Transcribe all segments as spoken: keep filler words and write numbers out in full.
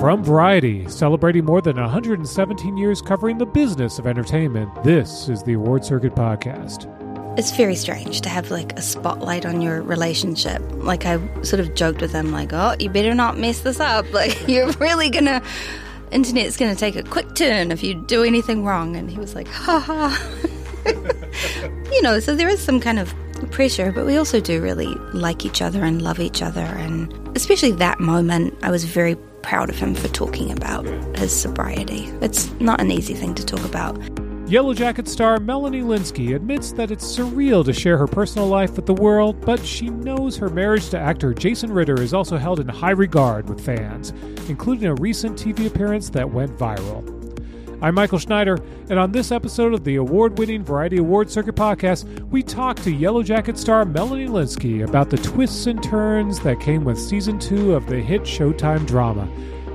From Variety, celebrating more than one hundred seventeen years covering the business of entertainment, this is the Award Circuit Podcast. It's very strange to have, like, a spotlight on your relationship. Like, I sort of joked with them, like, oh, you better not mess this up. Like, you're really going to, internet's going to take a quick turn if you do anything wrong. And he was like, ha ha. You know, so there is some kind of pressure, but we also do really like each other and love each other. And especially that moment, I was very proud of him for talking about his sobriety. It's not an easy thing to talk about. Yellowjackets star Melanie Lynskey admits that it's surreal to share her personal life with the world, but she knows her marriage to actor Jason Ritter is also held in high regard with fans, including a recent T V appearance that went viral. I'm Michael Schneider, and on this episode of the award-winning Variety Award Circuit Podcast, we talk to Yellowjacket star Melanie Lynskey about the twists and turns that came with season two of the hit Showtime drama,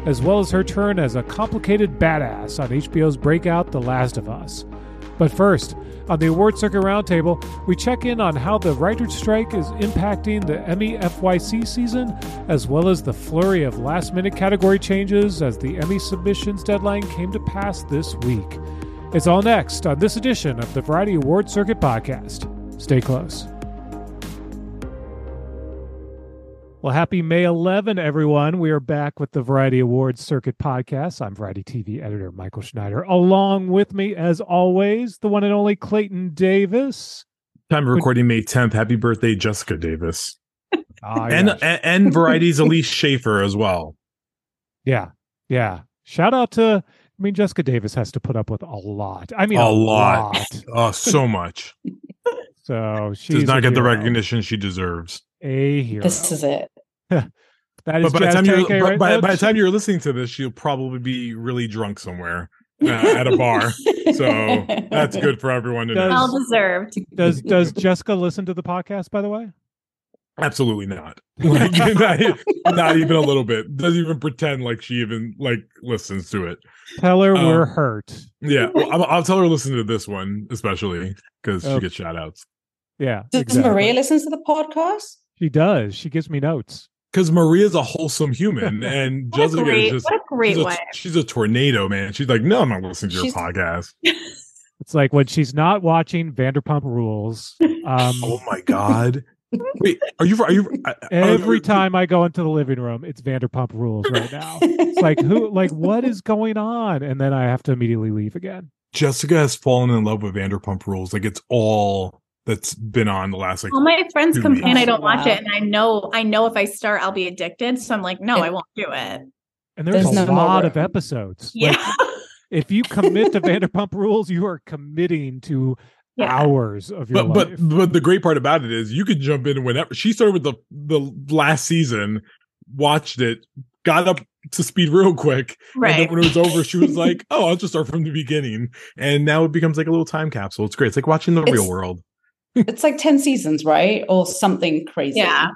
as well as her turn as a complicated badass on H B O's breakout The Last of Us. But first, on the Award Circuit Roundtable, we check in on how the writer's strike is impacting the Emmy F Y C season, as well as the flurry of last-minute category changes as the Emmy submissions deadline came to pass this week. It's all next on this edition of the Variety Award Circuit Podcast. Stay close. Well, happy May eleventh, everyone. We are back with the Variety Awards Circuit Podcast. I'm Variety T V editor Michael Schneider. Along with me, as always, the one and only Clayton Davis. Time of recording May tenth. Happy birthday, Jessica Davis. Oh, and, and and Variety's Elise Schaefer as well. Yeah, yeah. Shout out to, I mean, Jessica Davis has to put up with a lot. I mean, a, a lot. lot. Oh, so much. So she does not get hero. the recognition she deserves. A hero. This is it. that is but by, the time you're, right by, by the time you're listening to this, you'll probably be really drunk somewhere uh, at a bar. So that's good for everyone to does, know. Well deserved. Does Does Jessica listen to the podcast? By the way, absolutely not. Like, not. Not even a little bit. Doesn't even pretend like she even like listens to it. Tell her um, we're hurt. Yeah, well, I'll, I'll tell her to listen to this one especially because okay. she gets shout outs. Yeah. Does exactly. Maria listen to the podcast? She does. She gives me notes. Because Maria's a wholesome human, and Jessica great, is just what a great she's, wife. A, she's a tornado, man. She's like, no, I'm not listening to she's... your podcast. It's like when she's not watching Vanderpump Rules. Um, oh my god! Wait, are you? Are you? Are, every are, time I go into the living room, it's Vanderpump Rules right now. It's like who? Like what is going on? And then I have to immediately leave again. Jessica has fallen in love with Vanderpump Rules. Like it's all. That's been on the last like. All my friends complain I don't watch it, and I know I know if I start, I'll be addicted. So I'm like, no, I won't do it. And there's, there's a lot of episodes. Yeah. Like, if you commit to Vanderpump Rules, you are committing to yeah. hours of your but, life. But but the great part about it is you could jump in whenever. She started with the the last season, watched it, got up to speed real quick. Right. And then when it was over, she was like, "Oh, I'll just start from the beginning." And now it becomes like a little time capsule. It's great. It's like watching the it's- real world. It's like ten seasons, right? Or something crazy. Yeah.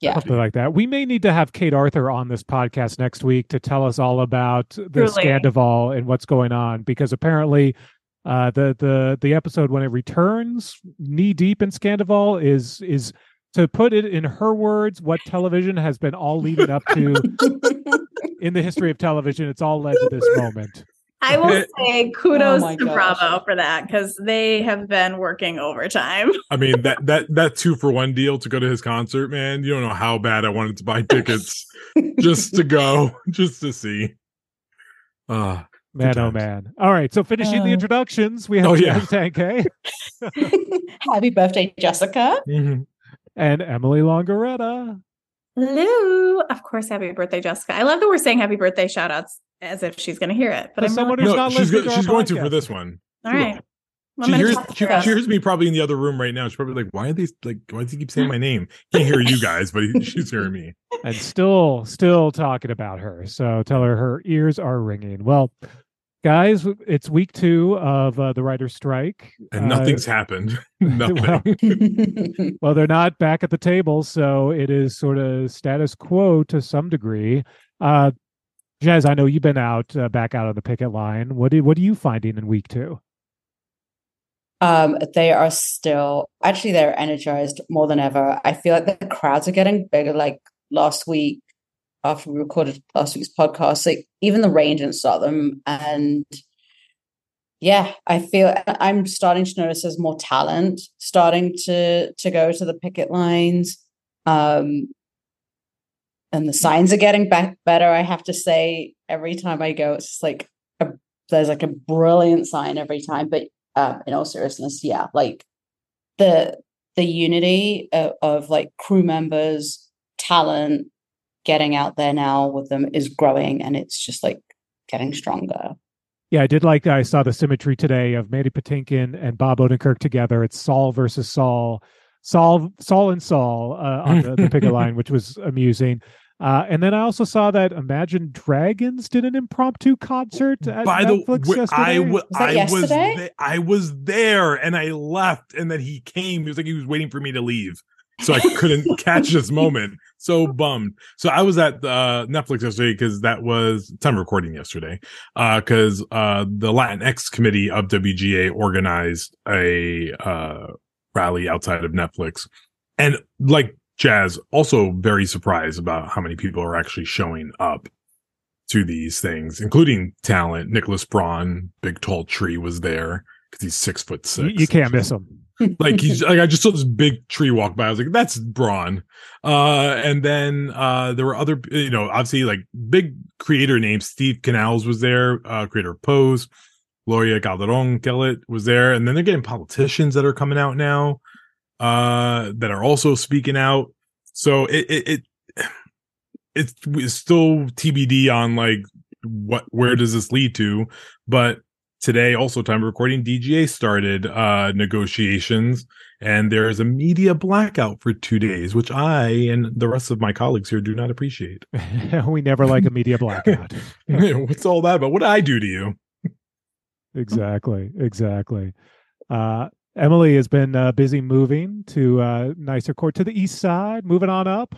yeah. Something like that. We may need to have Kate Arthur on this podcast next week to tell us all about the Scandival and what's going on, because apparently uh, the the the episode when it returns knee deep in Scandival is is, to put it in her words, what television has been all leading up to in the history of television. It's all led to this moment. I will say kudos oh to gosh. Bravo for that, because they have been working overtime. I mean, that that that two for one deal to go to his concert, man, you don't know how bad I wanted to buy tickets just to go, just to see. Uh, man, oh man. All right, so finishing uh, the introductions, we have oh, yeah. Tank, happy birthday, Jessica. Mm-hmm. And Emily Longaretta. Hello. Of course, happy birthday, Jessica. I love that we're saying happy birthday shout outs as if she's going to hear it. But I'm someone who's not listening. She's going to for this one. All right. She hears, she, she hears me probably in the other room right now. She's probably like, why are they like, why does he keep saying my name? Can't hear you guys, but he, she's hearing me. And still, still talking about her. So tell her her ears are ringing. Well, guys, it's week two of uh, the writer's strike. And nothing's uh, happened. Nothing. Well, well, they're not back at the table, so it is sort of status quo to some degree. Uh, Jez, I know you've been out, uh, back out on the picket line. What, do, what are you finding in week two? Um, they are still, actually, they're energized more than ever. I feel like the crowds are getting bigger. Like last week, after we recorded last week's podcast, like even the rain didn't stop them. And yeah, I feel I'm starting to notice there's more talent starting to to go to the picket lines. Um, and the signs are getting back better. I have to say, every time I go, it's just like, a, there's like a brilliant sign every time. But um, in all seriousness, yeah, like the, the unity of, of like crew members, talent, getting out there now with them is growing, and it's just like getting stronger. Yeah, I did like, I saw the symmetry today of Mandy Patinkin and Bob Odenkirk together. It's Saul versus Saul, Saul, Saul and Saul uh, on the, the picket line, which was amusing. Uh, and then I also saw that Imagine Dragons did an impromptu concert at By Netflix the, yesterday. I, w- was, that I yesterday? was, th- I was there, and I left, and then he came. He was like he was waiting for me to leave. So I couldn't catch this moment. So bummed. So I was at uh, Netflix yesterday because that was time recording yesterday. Because uh, uh, the Latinx committee of W G A organized a uh, rally outside of Netflix. And like Jazz, also very surprised about how many people are actually showing up to these things, including talent. Nicholas Braun, Big Tall Tree, was there because he's six foot six. You can't miss him. Like he's like I just saw this big tree walk by. I was like, that's Braun. Uh, and then uh, there were other, you know, obviously like big creator names. Steve Canals was there, uh, creator of Pose. Gloria Calderon Kellett was there, and then they're getting politicians that are coming out now, uh, that are also speaking out. So it it, it it's, it's still T B D on like what where does this lead to, but. Today, also time of recording, D G A started uh, negotiations, and there is a media blackout for two days, which I and the rest of my colleagues here do not appreciate. We never like a media blackout. What's all that about? What did I do to you? Exactly, exactly. Uh, Emily has been uh, busy moving to uh, nicer court to the east side, moving on up.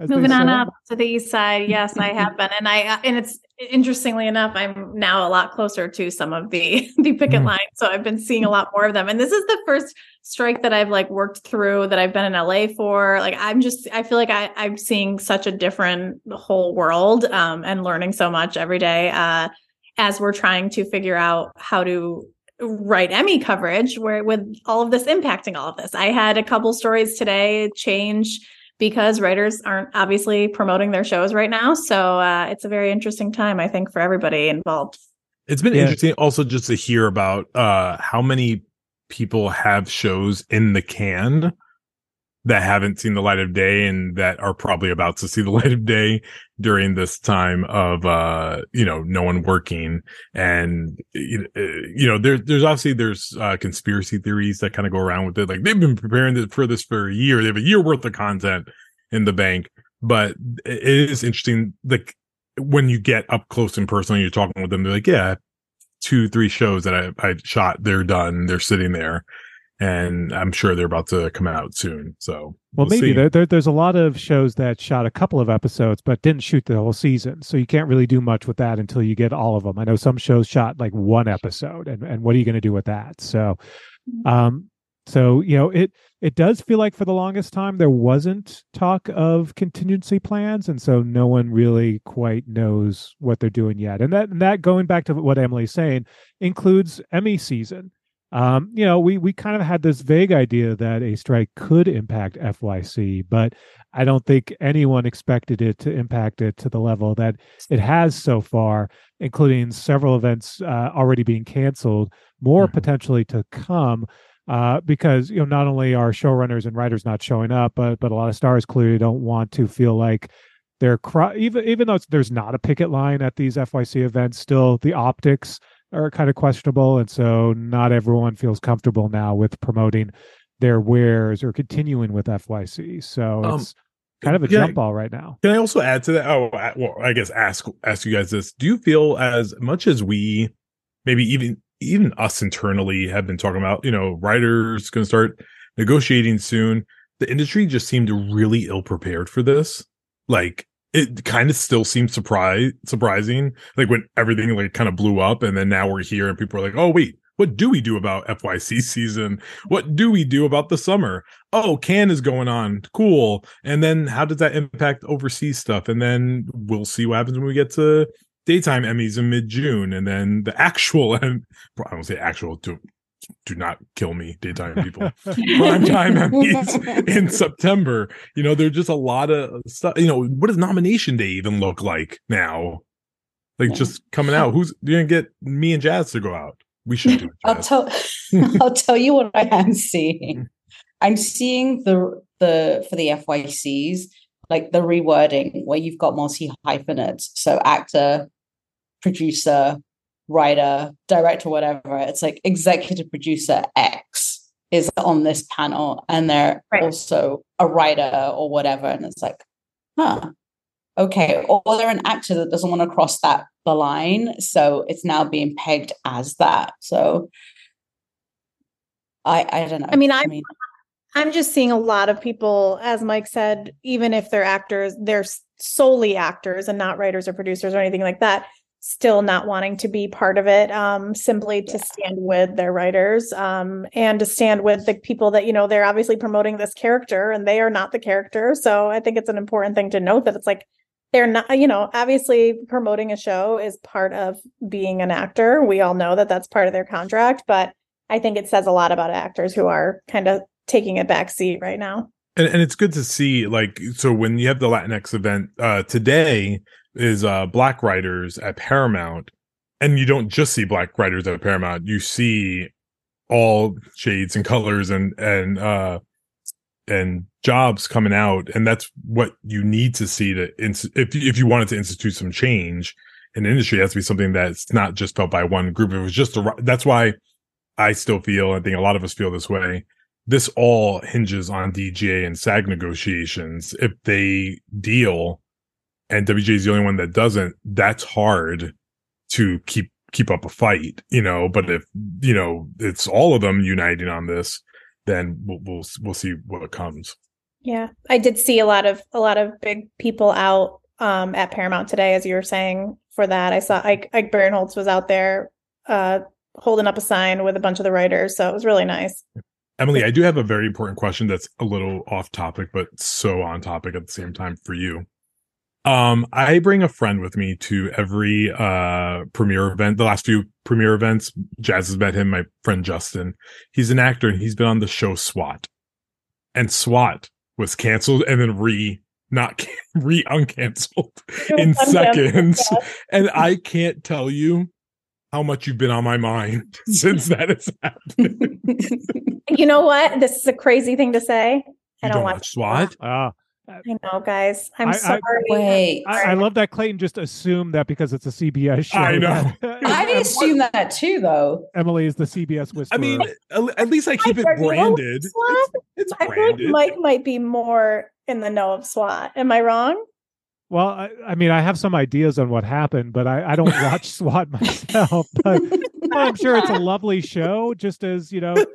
Moving on up to the east side, yes, I have been, and I and it's interestingly enough, I'm now a lot closer to some of the the picket mm. lines, so I've been seeing a lot more of them. And this is the first strike that I've like worked through that I've been in L A for. Like I'm just, I feel like I I'm seeing such a different whole world, um, and learning so much every day uh, as we're trying to figure out how to write Emmy coverage where with all of this impacting all of this. I had a couple stories today change. Because writers aren't obviously promoting their shows right now. So uh, it's a very interesting time, I think, for everybody involved. It's been yeah. interesting also just to hear about uh, how many people have shows in the can that haven't seen the light of day and that are probably about to see the light of day during this time of, uh, you know, no one working. And, you know, there, there's obviously there's uh, conspiracy theories that kind of go around with it. Like they've been preparing for this for a year. They have a year worth of content in the bank. But it is interesting. Like when you get up close and personal, you're talking with them. They're like, yeah, two, three shows that I, I shot. They're done. They're sitting there. And I'm sure they're about to come out soon. So, well, we'll maybe there, there, there's a lot of shows that shot a couple of episodes, but didn't shoot the whole season. So you can't really do much with that until you get all of them. I know some shows shot like one episode, and, and what are you going to do with that? So, um, So, you know, it it does feel like for the longest time there wasn't talk of contingency plans, and so no one really quite knows what they're doing yet. And that, and that going back to what Emily's saying, includes Emmy season. Um, you know, we we kind of had this vague idea that a strike could impact F Y C, but I don't think anyone expected it to impact it to the level that it has so far, including several events uh, already being canceled, more mm-hmm. potentially to come. Uh, because, you know, not only are showrunners and writers not showing up, but but a lot of stars clearly don't want to feel like they're cry- even even though it's, there's not a picket line at these F Y C events, still the optics are kind of questionable, and so not everyone feels comfortable now with promoting their wares or continuing with F Y C. So it's um, kind of a jump I, ball right now. Can I also add to that? Oh, well, I guess ask ask you guys this: do you feel as much as we, maybe even? even us internally have been talking about, you know, writers going to start negotiating soon. The industry just seemed really ill prepared for this. Like, it kind of still seems surprise surprising. Like when everything like kind of blew up, and then now we're here and people are like, oh wait, what do we do about F Y C season? What do we do about the summer? Oh, Cannes is going on. Cool. And then how does that impact overseas stuff? And then we'll see what happens when we get to daytime Emmys in mid-June, and then the actual, and I don't say actual, do, do not kill me, daytime people, primetime Emmys in September. You know, there's just a lot of stuff. You know, what does nomination day even look like now? Like, just coming out, who's you're gonna get me and Jazz to go out? We should do it. I'll tell I'll tell you what I am seeing. I'm seeing the the for the F Y Cs, like the rewording where you've got multi-hyphenates, so actor, producer, writer, director, whatever. It's like executive producer X is on this panel, and they're right. also a writer or whatever. And it's like, huh, okay. Or they're an actor that doesn't want to cross that the line, so it's now being pegged as that. So I, I don't know. I mean, I mean, I'm just seeing a lot of people, as Mike said, even if they're actors, they're solely actors and not writers or producers or anything like that, still not wanting to be part of it, um, simply to yeah. stand with their writers, um, and to stand with the people that, you know, they're obviously promoting this character and they are not the character. So I think it's an important thing to note that it's like, they're not, you know, obviously promoting a show is part of being an actor. We all know that that's part of their contract, but I think it says a lot about actors who are kind of taking a back seat right now. And, and it's good to see, like, so when you have the Latinx event uh today is uh Black writers at Paramount, and you don't just see Black writers at Paramount, you see all shades and colors and and uh and jobs coming out, and that's what you need to see to ins- if if you wanted to institute some change in the industry. It has to be something that's not just felt by one group. It was just a, that's why I still feel, I think a lot of us feel this way, this all hinges on D G A and SAG negotiations. If they deal, and W J is the only one that doesn't, that's hard to keep keep up a fight, you know. But if, you know, it's all of them uniting on this, then we'll we'll, we'll see what comes. Yeah, I did see a lot of a lot of big people out um, at Paramount today, as you were saying. For that, I saw Ike, Ike Barinholtz was out there uh, holding up a sign with a bunch of the writers, so it was really nice. Yeah. Emily, I do have a very important question that's a little off topic, but so on topic at the same time for you. Um, I bring a friend with me to every uh, premiere event, the last few premiere events. Jazz has met him, my friend Justin. He's an actor, and he's been on the show SWAT. And SWAT was canceled and then re- not can- re-uncanceled in seconds. Yeah. And I can't tell you how much you've been on my mind since that has happened. You know what? This is a crazy thing to say. I don't, don't watch, watch SWAT. Uh, I know, guys. I'm I, sorry. I, Wait. I, I love that Clayton just assumed that because it's a C B S show. I know. I assume that too, though. Emily is the C B S whisperer. I mean, at least I keep I it branded. It's, it's I branded. Feel like Mike might be more in the know of SWAT. Am I wrong? Well, I, I mean, I have some ideas on what happened, but I, I don't watch SWAT myself. But well, I'm sure it's a lovely show, just as, you know, East,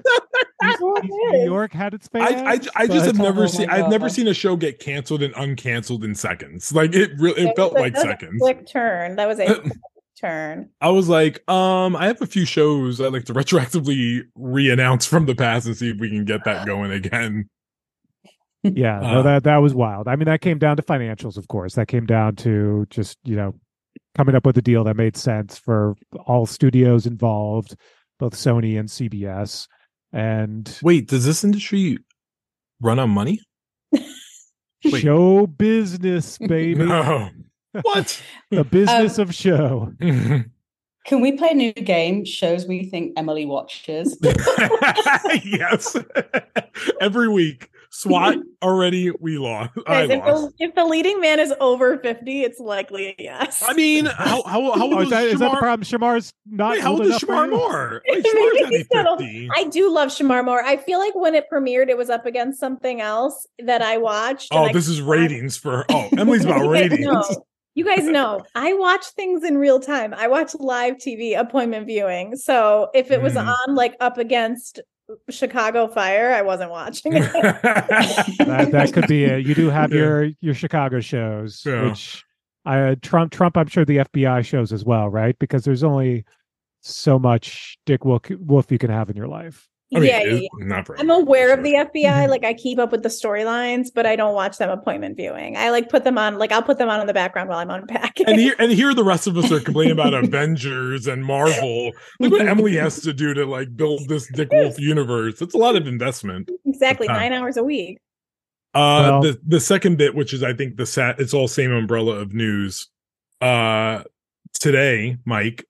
East New York had its fans. I, I, I just have never oh seen. I've never seen a show get canceled and uncanceled in seconds. Like it really, it, it felt like seconds. Quick turn. That was a turn. I was like, um, I have a few shows I'd like to retroactively re-announce from the past and see if we can get that going again. Yeah, uh, no, that that was wild. I mean, that came down to financials, of course. That came down to just, you know, coming up with a deal that made sense for all studios involved, both Sony and C B S. And wait, does this industry run on money? Wait. Show business, baby. No. What? The business um, of show. Can we play a new game? Shows we think Emily watches. Yes. Every week. SWAT already we lost. I if, lost. The, if the leading man is over fifty, it's likely a yes. I mean, how how how oh, is, that, Shemar... is that the problem? Shamar's not. Wait, how old is Shemar Moore? Like, I do love Shemar Moore. I feel like when it premiered, it was up against something else that I watched. Oh, and this I... is ratings for her. Oh, Emily's about ratings. No. You guys know I watch things in real time. I watch live T V appointment viewing. So if it was mm. on like up against Chicago Fire, I wasn't watching it. that, that could be it. You do have yeah. your your Chicago shows, yeah. which uh, Trump, Trump, I'm sure the F B I shows as well, right? Because there's only so much Dick Wolf, Wolf you can have in your life. I mean, yeah, yeah, yeah. Not I'm aware sure. of the F B I. Like, I keep up with the storylines, but I don't watch them appointment viewing. I like put them on, like, I'll put them on in the background while I'm unpacking. And here, and here the rest of us are complaining about Avengers and Marvel. Look what Emily has to do to, like, build this Dick Wolf universe. It's a lot of investment. Exactly. Uh, nine hours a week. Uh, well, the, the second bit, which is, I think, the sat, it's all same umbrella of news. Uh, today, Mike.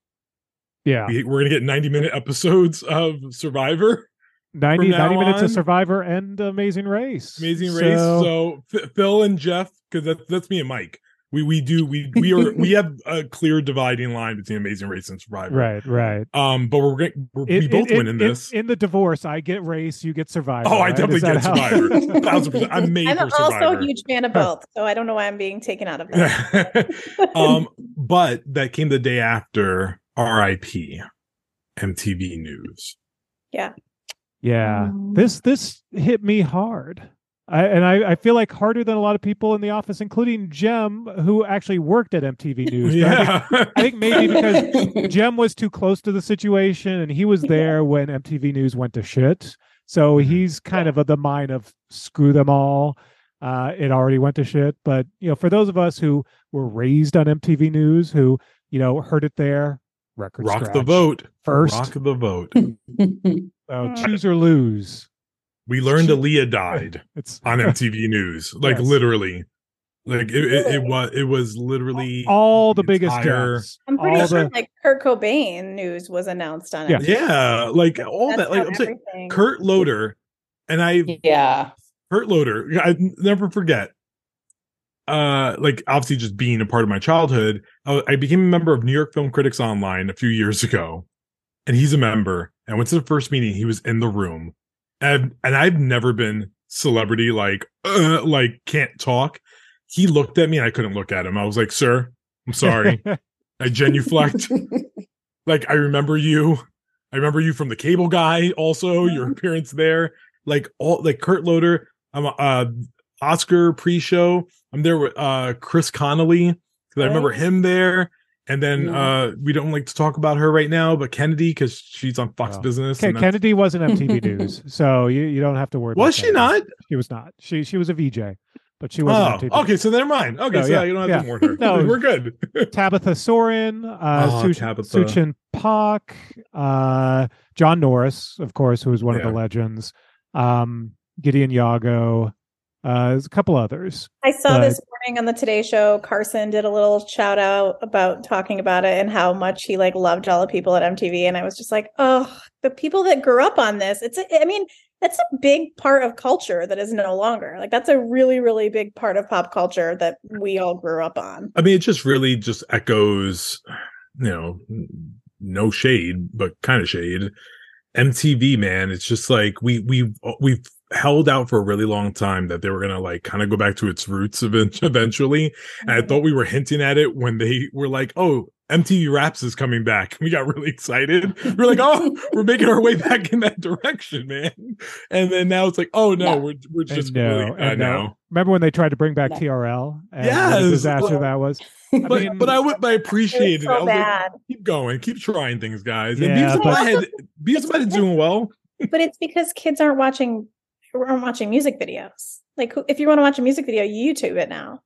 Yeah. We, we're going to get ninety minute episodes of Survivor. ninety, ninety minutes of Survivor and Amazing Race. Amazing so, Race. So F- Phil and Jeff, because that, that's me and Mike. We we do we we are we have a clear dividing line between Amazing Race and Survivor. Right, right. Um, but we're, we're it, we both it, win in it, this. In the divorce, I get Race, you get Survivor. Oh, I right? definitely get how... Survivor. one thousand percent I'm made I'm for Survivor. I'm also a huge fan of both, so I don't know why I'm being taken out of that. um, but that came the day after R I P M T V News. Yeah. Yeah, this this hit me hard. I, and I, I feel like harder than a lot of people in the office, including Jem, who actually worked at M T V News. Yeah. I think, I think maybe because Jem was too close to the situation and he was there when M T V News went to shit. So he's kind of of the mind of screw them all. Uh, it already went to shit. But, you know, for those of us who were raised on M T V News, who, you know, heard it there. Record Rock scratch. The vote first. Rock the vote. Uh, choose or lose. We learned choose. Aaliyah died it's, on M T V News. Like yes. literally, like it, it, it was it was literally all the biggest deaths. I'm pretty all sure the... like Kurt Cobain news was announced on it. Yeah, yeah like all That's that. Like I'm saying, everything. Kurt Loder, and I. Yeah, Kurt Loder. I never forget. Uh, like obviously just being a part of my childhood, I, I became a member of New York Film Critics Online a few years ago, and he's a member. And I went to the first meeting; he was in the room, and and I've never been celebrity like uh, like can't talk. He looked at me, and I couldn't look at him. I was like, "Sir, I'm sorry." I genuflect. Like I remember you. I remember you from The Cable Guy. Also, your appearance there, like all like Kurt Loder. I'm a. Uh, Oscar pre-show. I'm there with uh Chris Connolly because I remember him there, and then uh we don't like to talk about her right now, but Kennedy because she's on Fox oh. Business. Okay, Kennedy wasn't M T V News, so you, you don't have to worry. Was about she that. Not? She was not. She she was a V J, but she wasn't. Oh, M T V. Okay, so never mind. Okay, no, so yeah, you don't have yeah. to warn her. No, we're good. Tabitha Soren, uh, oh, Such- Tabitha. Suchin Pak, uh, John Norris, of course, who is one yeah. of the legends. Um, Gideon Yago. Uh, there's a couple others. I saw but... this morning on the Today Show, Carson did a little shout out about talking about it and how much he like loved all the people at M T V. And I was just like, oh, the people that grew up on this. It's, a, I mean, that's a big part of culture that is no longer like that's a really, really big part of pop culture that we all grew up on. I mean, it just really just echoes, you know, no shade, but kind of shade. M T V, man, it's just like we we we've held out for a really long time that they were gonna like kind of go back to its roots eventually. And I thought we were hinting at it when they were like, "Oh, M T V Raps is coming back. We got really excited. We're like, oh, we're making our way back in that direction, man. And then now it's like, oh no, no. we're we're just no, really, I know. No. Remember when they tried to bring back no. T R L? And yes, the disaster but, that was. I but mean, but I would I appreciated it. So it. I was like, keep going, keep trying things, guys. And yeah, B S Y is doing well. But it's because kids aren't watching aren't watching music videos. Like if you want to watch a music video, you YouTube it now.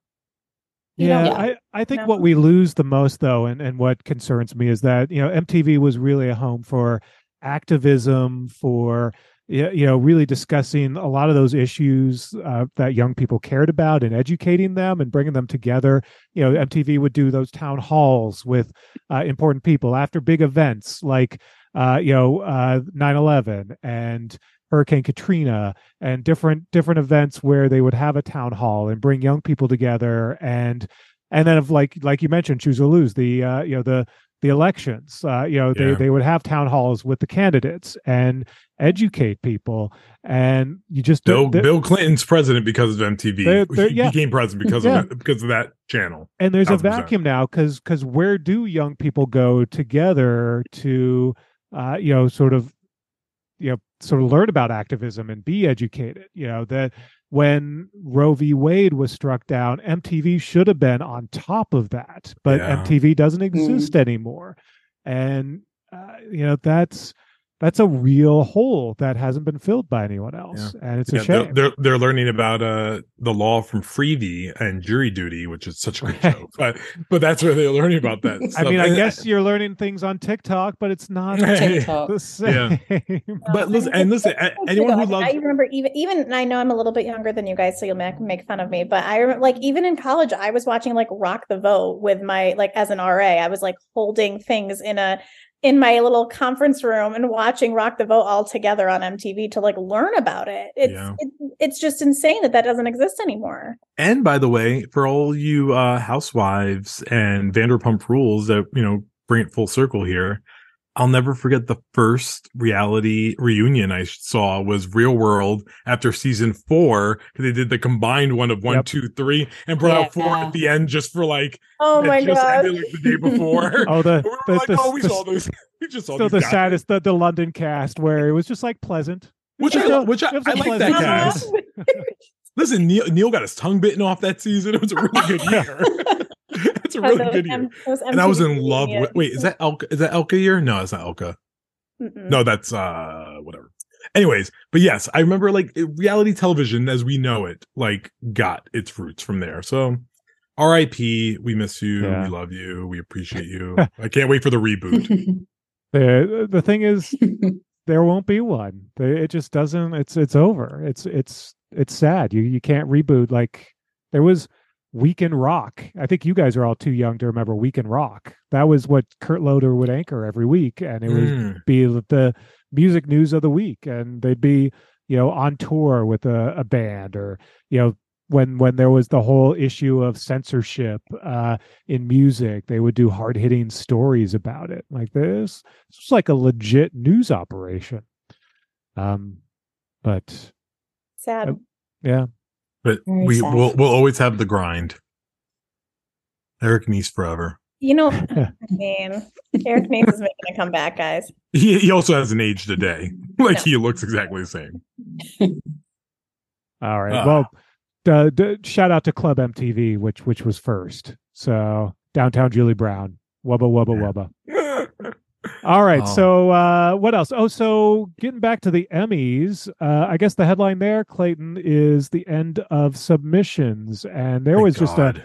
You yeah, I, I think no. what we lose the most, though, and, and what concerns me is that, you know, M T V was really a home for activism, for, you know, really discussing a lot of those issues uh, that young people cared about and educating them and bringing them together. You know, M T V would do those town halls with uh, important people after big events like, uh, you know, uh, nine eleven and Hurricane Katrina and different different events where they would have a town hall and bring young people together. And and then of like like you mentioned, Choose or Lose, the uh, you know, the the elections, uh, you know, yeah. they, they would have town halls with the candidates and educate people. And you just Bill, Bill Clinton's president because of M T V. They're, they're, he yeah. became president because yeah. of because of that channel. And there's one thousand percent a vacuum now because because where do young people go together to uh, you know, sort of you know, sort of learn about activism and be educated, you know, that when Roe v. Wade was struck down, M T V should have been on top of that, but yeah. M T V doesn't exist mm. anymore. And, uh, you know, that's, that's a real hole that hasn't been filled by anyone else. Yeah. And it's yeah, a shame. They're, they're learning about uh, the law from Freebie and Jury Duty, which is such a good show. But, but that's where they're learning about that. I stuff. mean, I guess you're learning things on TikTok, but it's not TikTok. the same. Yeah. But listen, and listen, anyone who loves... I remember even, even, and I know I'm a little bit younger than you guys, so you'll make, make fun of me, but I remember, like, even in college, I was watching, like, Rock the Vote with my, like, as an R A, I was, like, holding things in a... in my little conference room and watching Rock the Vote all together on M T V to like learn about it. It's yeah. it, it's just insane that that doesn't exist anymore. And by the way, for all you uh, housewives and Vanderpump Rules that, you know, bring it full circle here, I'll never forget the first reality reunion I saw was Real World after season four. They did the combined one of one, yep. two, three, and brought yeah, out four yeah. at the end just for like, oh my just God. Ended, like, the day before. oh, the, we the, like, the, oh, we the, saw those. We just saw still the guys. saddest, the, the London cast where it was just like pleasant. Which I, still, which I, I like that cast. Listen, Neil, Neil got his tongue bitten off that season. It was a really good year. It's a really good year. And I was in love with, wait, is that Elka, is that Elka year? No, it's not Elka. Mm-mm. No, that's uh whatever. Anyways, but yes, I remember like reality television as we know it, like got its roots from there. So R I P, we miss you, yeah. we love you, we appreciate you. I can't wait for the reboot. the, the thing is, there won't be one. It just doesn't, it's it's over. It's it's it's sad. You you can't reboot. Like there was Week in Rock. I think you guys are all too young to remember Week in Rock. That was what Kurt Loder would anchor every week, and it mm. would be the music news of the week. And they'd be, you know, on tour with a, a band, or you know, when when there was the whole issue of censorship uh, in music, they would do hard hitting stories about it. Like this, this was like a legit news operation. Um, but sad. Uh, yeah. But we will we'll always have the grind. Eric Nice forever. You know, I mean, Eric Nice is making a comeback, guys. He he also hasn't aged a day. Like no. He looks exactly the same. All right. Uh, well, d- d- shout out to Club M T V, which which was first. So Downtown Julie Brown, wubba wubba wubba. All right. Oh. So uh, what else? Oh, so getting back to the Emmys, uh, I guess the headline there, Clayton, is the end of submissions. And there Thank was God. just a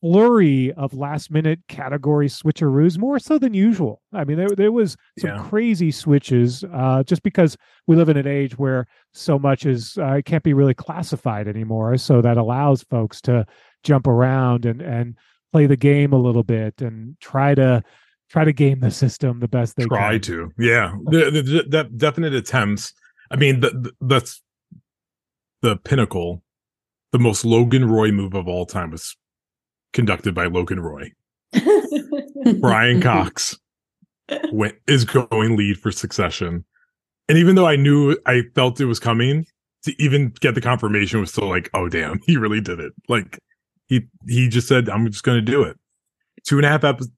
flurry of last minute category switcheroos, more so than usual. I mean, there, there was some yeah. crazy switches uh, just because we live in an age where so much is uh, can't be really classified anymore. So that allows folks to jump around and, and play the game a little bit and try to try to game the system the best they try can. to yeah the, the, the, the definite attempts. I mean the, the, that's the pinnacle. The most Logan Roy move of all time was conducted by Logan Roy. Brian Cox went, is going lead for Succession, and even though I knew I felt it was coming, to even get the confirmation was still like, oh damn, he really did it. Like he he just said, I'm just going to do it. Two and a half episodes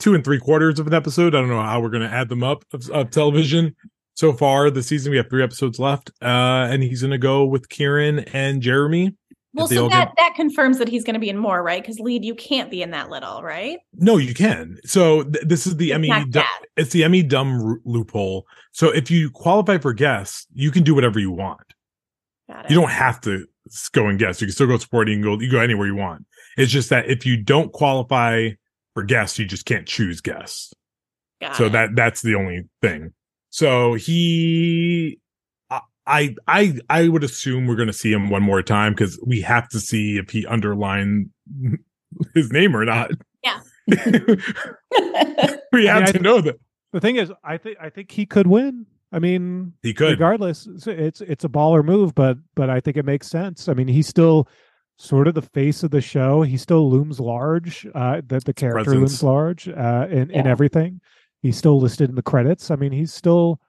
two and three quarters of an episode. I don't know how we're going to add them up of, of television. So far this season, we have three episodes left, uh, and he's going to go with Kieran and Jeremy. Well, so that, can... that confirms that he's going to be in more, right? Because lead, you can't be in that little, right? No, you can. So th- this is the Emmy. Du- it's the Emmy dumb r- loophole. So if you qualify for guests, you can do whatever you want. Got it. You don't have to go and guess. You can still go sporting. You can go, you go anywhere you want. It's just that if you don't qualify for guests, you just can't choose guests. Got so it. that that's the only thing. So he. I I I would assume we're going to see him one more time because we have to see if he underlined his name or not. Yeah, we have I mean, to I, know that. The thing is, I think I think he could win. I mean, he could. Regardless, it's it's a baller move, but but I think it makes sense. I mean, he's still sort of the face of the show. He still looms large. Uh, that the character Presence. looms large uh, in yeah. in everything. He's still listed in the credits. I mean, he's still.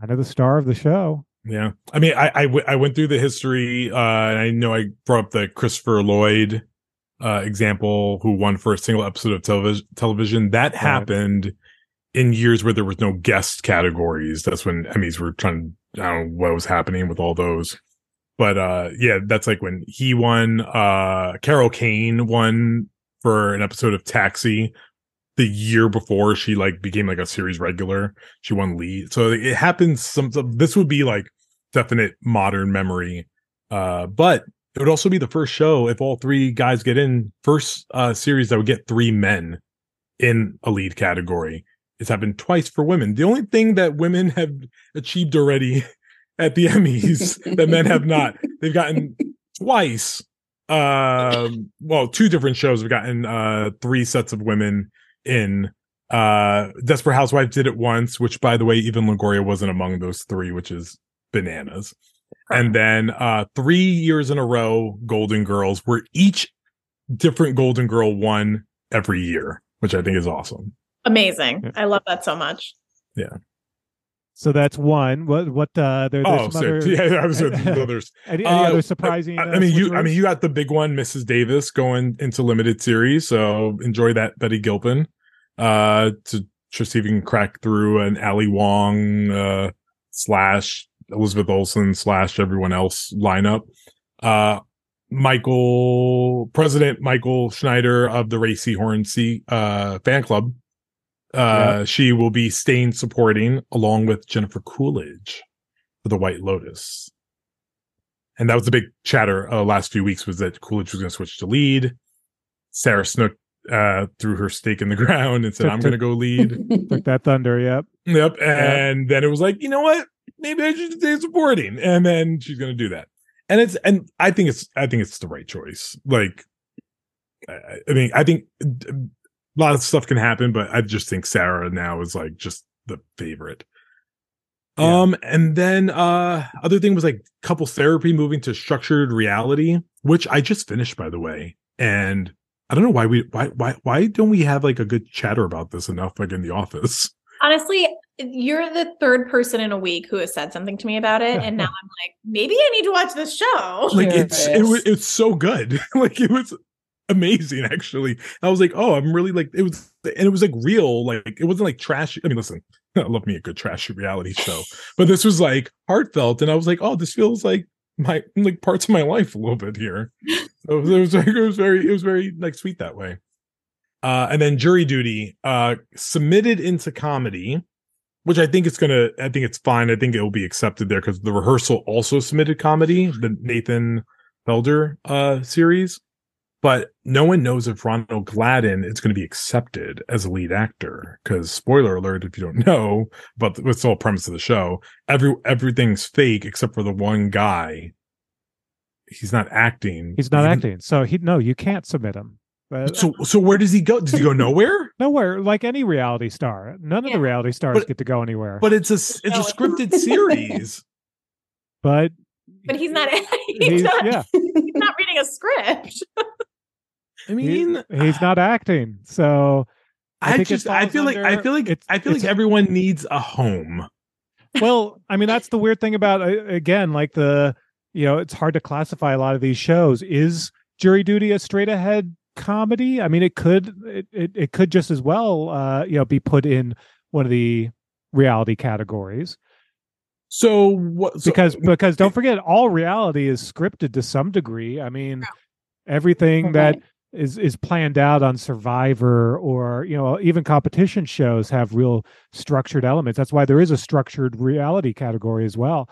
I know the star of the show. Yeah. I mean, I, I, w- I went through the history, uh, and I know I brought up the Christopher Lloyd uh, example who won for a single episode of televis- television. That right. happened in years where there was no guest categories. That's when Emmys were trying to, I don't know what was happening with all those. But uh, yeah, that's like when he won. Uh, Carol Kane won for an episode of Taxi. The year before she like became like a series regular, she won lead. So it happens. Some, some this would be like definite modern memory, uh, but it would also be the first show if all three guys get in. First uh, series that would get three men in a lead category. It's happened twice for women. The only thing that women have achieved already at the Emmys that men have not, they've gotten twice. Uh, well, two different shows have gotten uh, three sets of women. In uh Desperate Housewives did it once, which by the way, even Longoria wasn't among those three, which is bananas. And then uh three years in a row, Golden Girls, where each different Golden Girl won every year, which I think is awesome. Amazing. Yeah. I love that so much. Yeah. So that's one. What what uh there, there's oh, some other yeah, others. Any, any uh, other surprising I, I mean uh, you I mean you got the big one, Missus Davis, going into limited series. So enjoy that Betty Gilpin. Uh to just even crack through an Ali Wong uh slash Elizabeth Olsen slash everyone else lineup. Uh Michael President Michael Schneider of the Ray Seahorn uh fan club. Uh, yeah. She will be staying supporting along with Jennifer Coolidge for The White Lotus. And that was the big chatter uh, last few weeks was that Coolidge was going to switch to lead. Sarah Snook uh, threw her stake in the ground and said, took, I'm going to go lead. Took that thunder, yep. Yep. And yep. then it was like, you know what? Maybe I should stay supporting. And then she's going to do that. And it's and I think it's I think it's the right choice. Like, I, I mean, I think... A lot of stuff can happen, but I just think Sarah now is like just the favorite. Yeah. Um, and then uh, other thing was like couples therapy moving to structured reality, which I just finished, by the way. And I don't know why we why why why don't we have like a good chatter about this enough, like in the office. Honestly, you're the third person in a week who has said something to me about it, and now I'm like, maybe I need to watch this show. Like yeah, it's it was, it's so good, like it was. Amazing, actually. I was like, oh, I'm really like it was, and it was like real, like it wasn't like trashy. I mean, listen, I love me a good trashy reality show, but this was like heartfelt, and I was like, oh, this feels like my like parts of my life a little bit here. So it was like it was very, it was very like sweet that way. Uh, and then Jury Duty uh submitted into comedy, which I think it's gonna, I think it's fine. I think it will be accepted there because The Rehearsal also submitted comedy, the Nathan Felder uh series. But no one knows if Ronald Gladden is going to be accepted as a lead actor. Because spoiler alert, if you don't know, but it's all premise of the show. Every everything's fake except for the one guy. He's not acting. He's not he, acting. So he no, you can't submit him. But, so so where does he go? Does he go nowhere? Nowhere. Like any reality star, none yeah. of the reality stars but, get to go anywhere. But it's a it's a scripted series. But but he's not. He's, he's not. Yeah. He's not reading a script. I mean, he, he's not acting, so I, I think just I feel under, like I feel like it's, I feel it's, like everyone needs a home. Well, I mean, that's the weird thing about again, like the you know, it's hard to classify a lot of these shows. Is Jury Duty a straight ahead comedy. I mean, it could it, it, it could just as well uh, you know, be put in one of the reality categories. So what? So, because because don't forget, all reality is scripted to some degree. I mean, everything okay. that is is planned out on Survivor, or you know, even competition shows have real structured elements. That's why there is a structured reality category as well.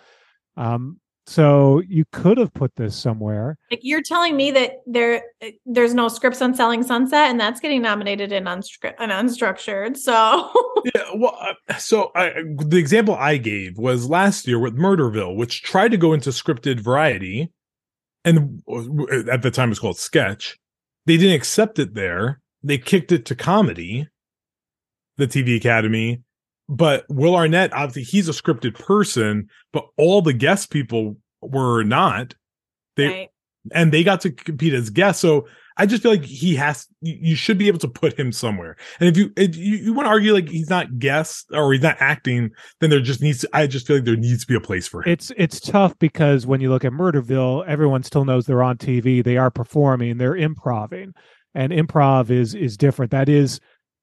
Um, so you could have put this somewhere. Like, you're telling me that there there's no scripts on Selling Sunset, and that's getting nominated in unscri- an unstructured. So yeah, well, uh, so I, the example I gave was last year with Murderville, which tried to go into scripted variety, and at the time it was called sketch. They didn't accept it there. They kicked it to comedy, the T V Academy. But Will Arnett, obviously, he's a scripted person, but all the guest people were not. They right. And they got to compete as guests. So I just feel like he has. You should be able to put him somewhere. And if you if you, you want to argue like he's not guest or he's not acting, then there just needs. To, I just feel like there needs to be a place for him. It's it's tough because when you look at Murderville, everyone still knows they're on T V. They are performing. They're improvising, and improv is is different. That is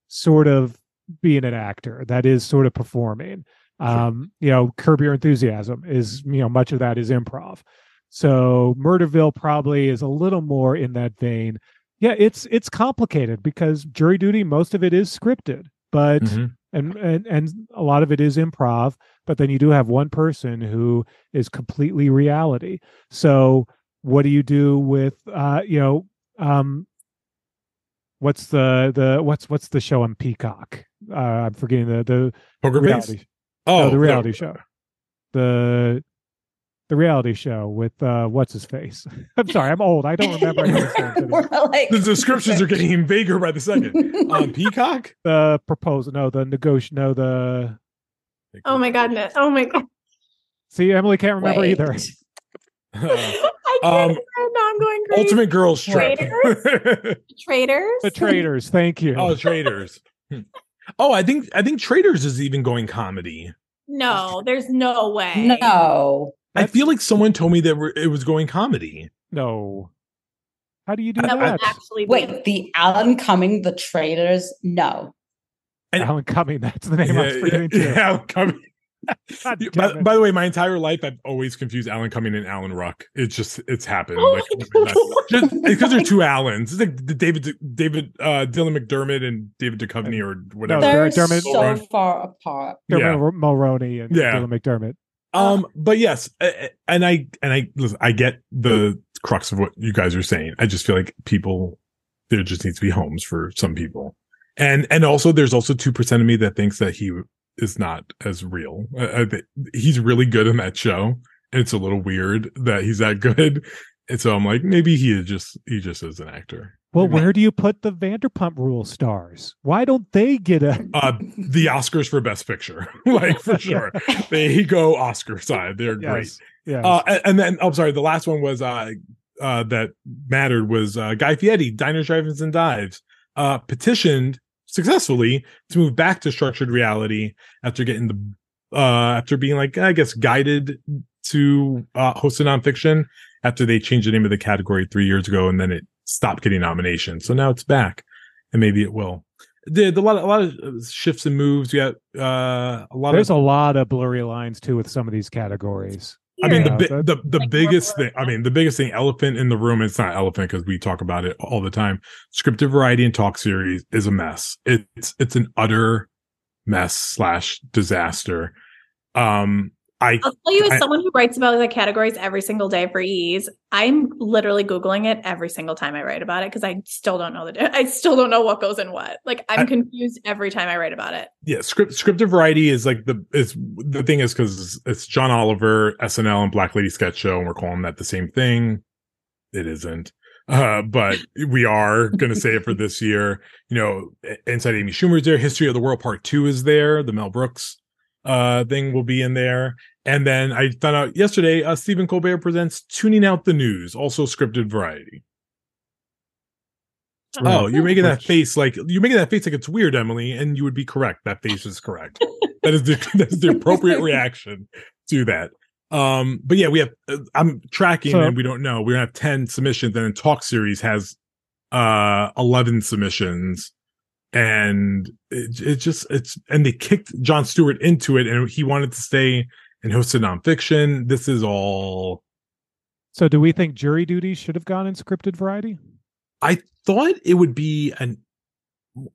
sort of being an actor. That is sort of performing. Um, sure. You know, Curb Your Enthusiasm is, you know, much of that is improv. So Murderville probably is a little more in that vein. Yeah, it's it's complicated because jury duty, most of it is scripted, but mm-hmm. and, and and a lot of it is improv. But then you do have one person who is completely reality. So what do you do with uh, you know um, what's the the what's what's the show on Peacock? Uh, I'm forgetting the the Poker reality. Face? Oh, no, the reality no. show. The The reality show with uh, what's his face. I'm sorry, I'm old. I don't remember. like, the descriptions are getting vaguer by the second. Um, Peacock, the proposal. No, the negotiation. No, the. Oh my god! No. Oh my god! See, Emily can't remember Wait. either. I can't. Um, no, I'm going crazy. Ultimate Girls Trip. Traders. Traders. The Traders. Thank you. Oh, Traders. oh, I think I think Traders is even going comedy. No, there's no way. No. That's, I feel like someone told me that we're, it was going comedy. No. How do you do that? that? Actually Wait, been. the Alan Cumming, the Traitors? No. And, Alan Cumming, that's the name yeah, I was forgetting yeah, too. Yeah, Alan Cumming. by, by the way, my entire life, I've always confused Alan Cumming and Alan Ruck. It's just, it's happened. Oh like, just, because they're two Alans. It's like David, David, uh, Dylan McDermott and David Duchovny or whatever. No, they're Dermot, so Mulroney. far apart. Dermot yeah. Mulroney and yeah. Dylan McDermott. Um, but yes, and I and I listen, I get the crux of what you guys are saying. I just feel like people, there just needs to be homes for some people, and and also there's also two percent of me that thinks that he is not as real. I, I, he's really good in that show, and it's a little weird that he's that good. And so I'm like, maybe he is just he just is an actor. Well, where do you put the Vanderpump Rules stars? Why don't they get a uh, the Oscars for Best Picture? like for sure, yeah. They go Oscar side. They're yes. great. Yes. Uh, and then I'm oh, sorry, the last one was uh, uh, that mattered was uh, Guy Fieri, Diners, Drive-Ins, and Dives, uh, petitioned successfully to move back to structured reality after getting the uh, after being like I guess guided to uh, host a nonfiction after they changed the name of the category three years ago, and then it. Stop getting nominations, so now it's back, and maybe it will. Did a lot, of, a lot of shifts and moves. You got uh, a lot. There's of, a lot of blurry lines too with some of these categories. I mean, the the the, the like biggest thing. I mean, the biggest thing. Elephant in the room. It's not elephant because we talk about it all the time. Scripted variety and talk series is a mess. It, it's it's an utter mess slash disaster. Um. I, I'll tell you, as I, someone who writes about the categories every single day for E Es, I'm literally Googling it every single time I write about it because I still don't know the. I still don't know what goes in what. Like I'm I, confused every time I write about it. Yeah, script scripted variety is like the is the thing is because it's John Oliver, S N L, and Black Lady Sketch Show, and we're calling that the same thing. It isn't, uh, but we are going to say it for this year. You know, Inside Amy Schumer's there. History of the World Part Two is there. The Mel Brooks. Uh, thing will be in there. And then I found out yesterday, uh, Stephen Colbert Presents Tuning Out the News, also scripted variety. Right. Oh, you're making that face like you're making that face like it's weird, Emily, and you would be correct. That face is correct. that is the that is the appropriate reaction to that. Um, but yeah, we have uh, I'm tracking so, and we don't know. We're gonna have ten submissions, and then Talk Series has uh, eleven submissions. And it, it just, it's, and they kicked Jon Stewart into it, and he wanted to stay and hosted nonfiction. This is all. So do we think jury duty should have gone in scripted variety? I thought it would be an,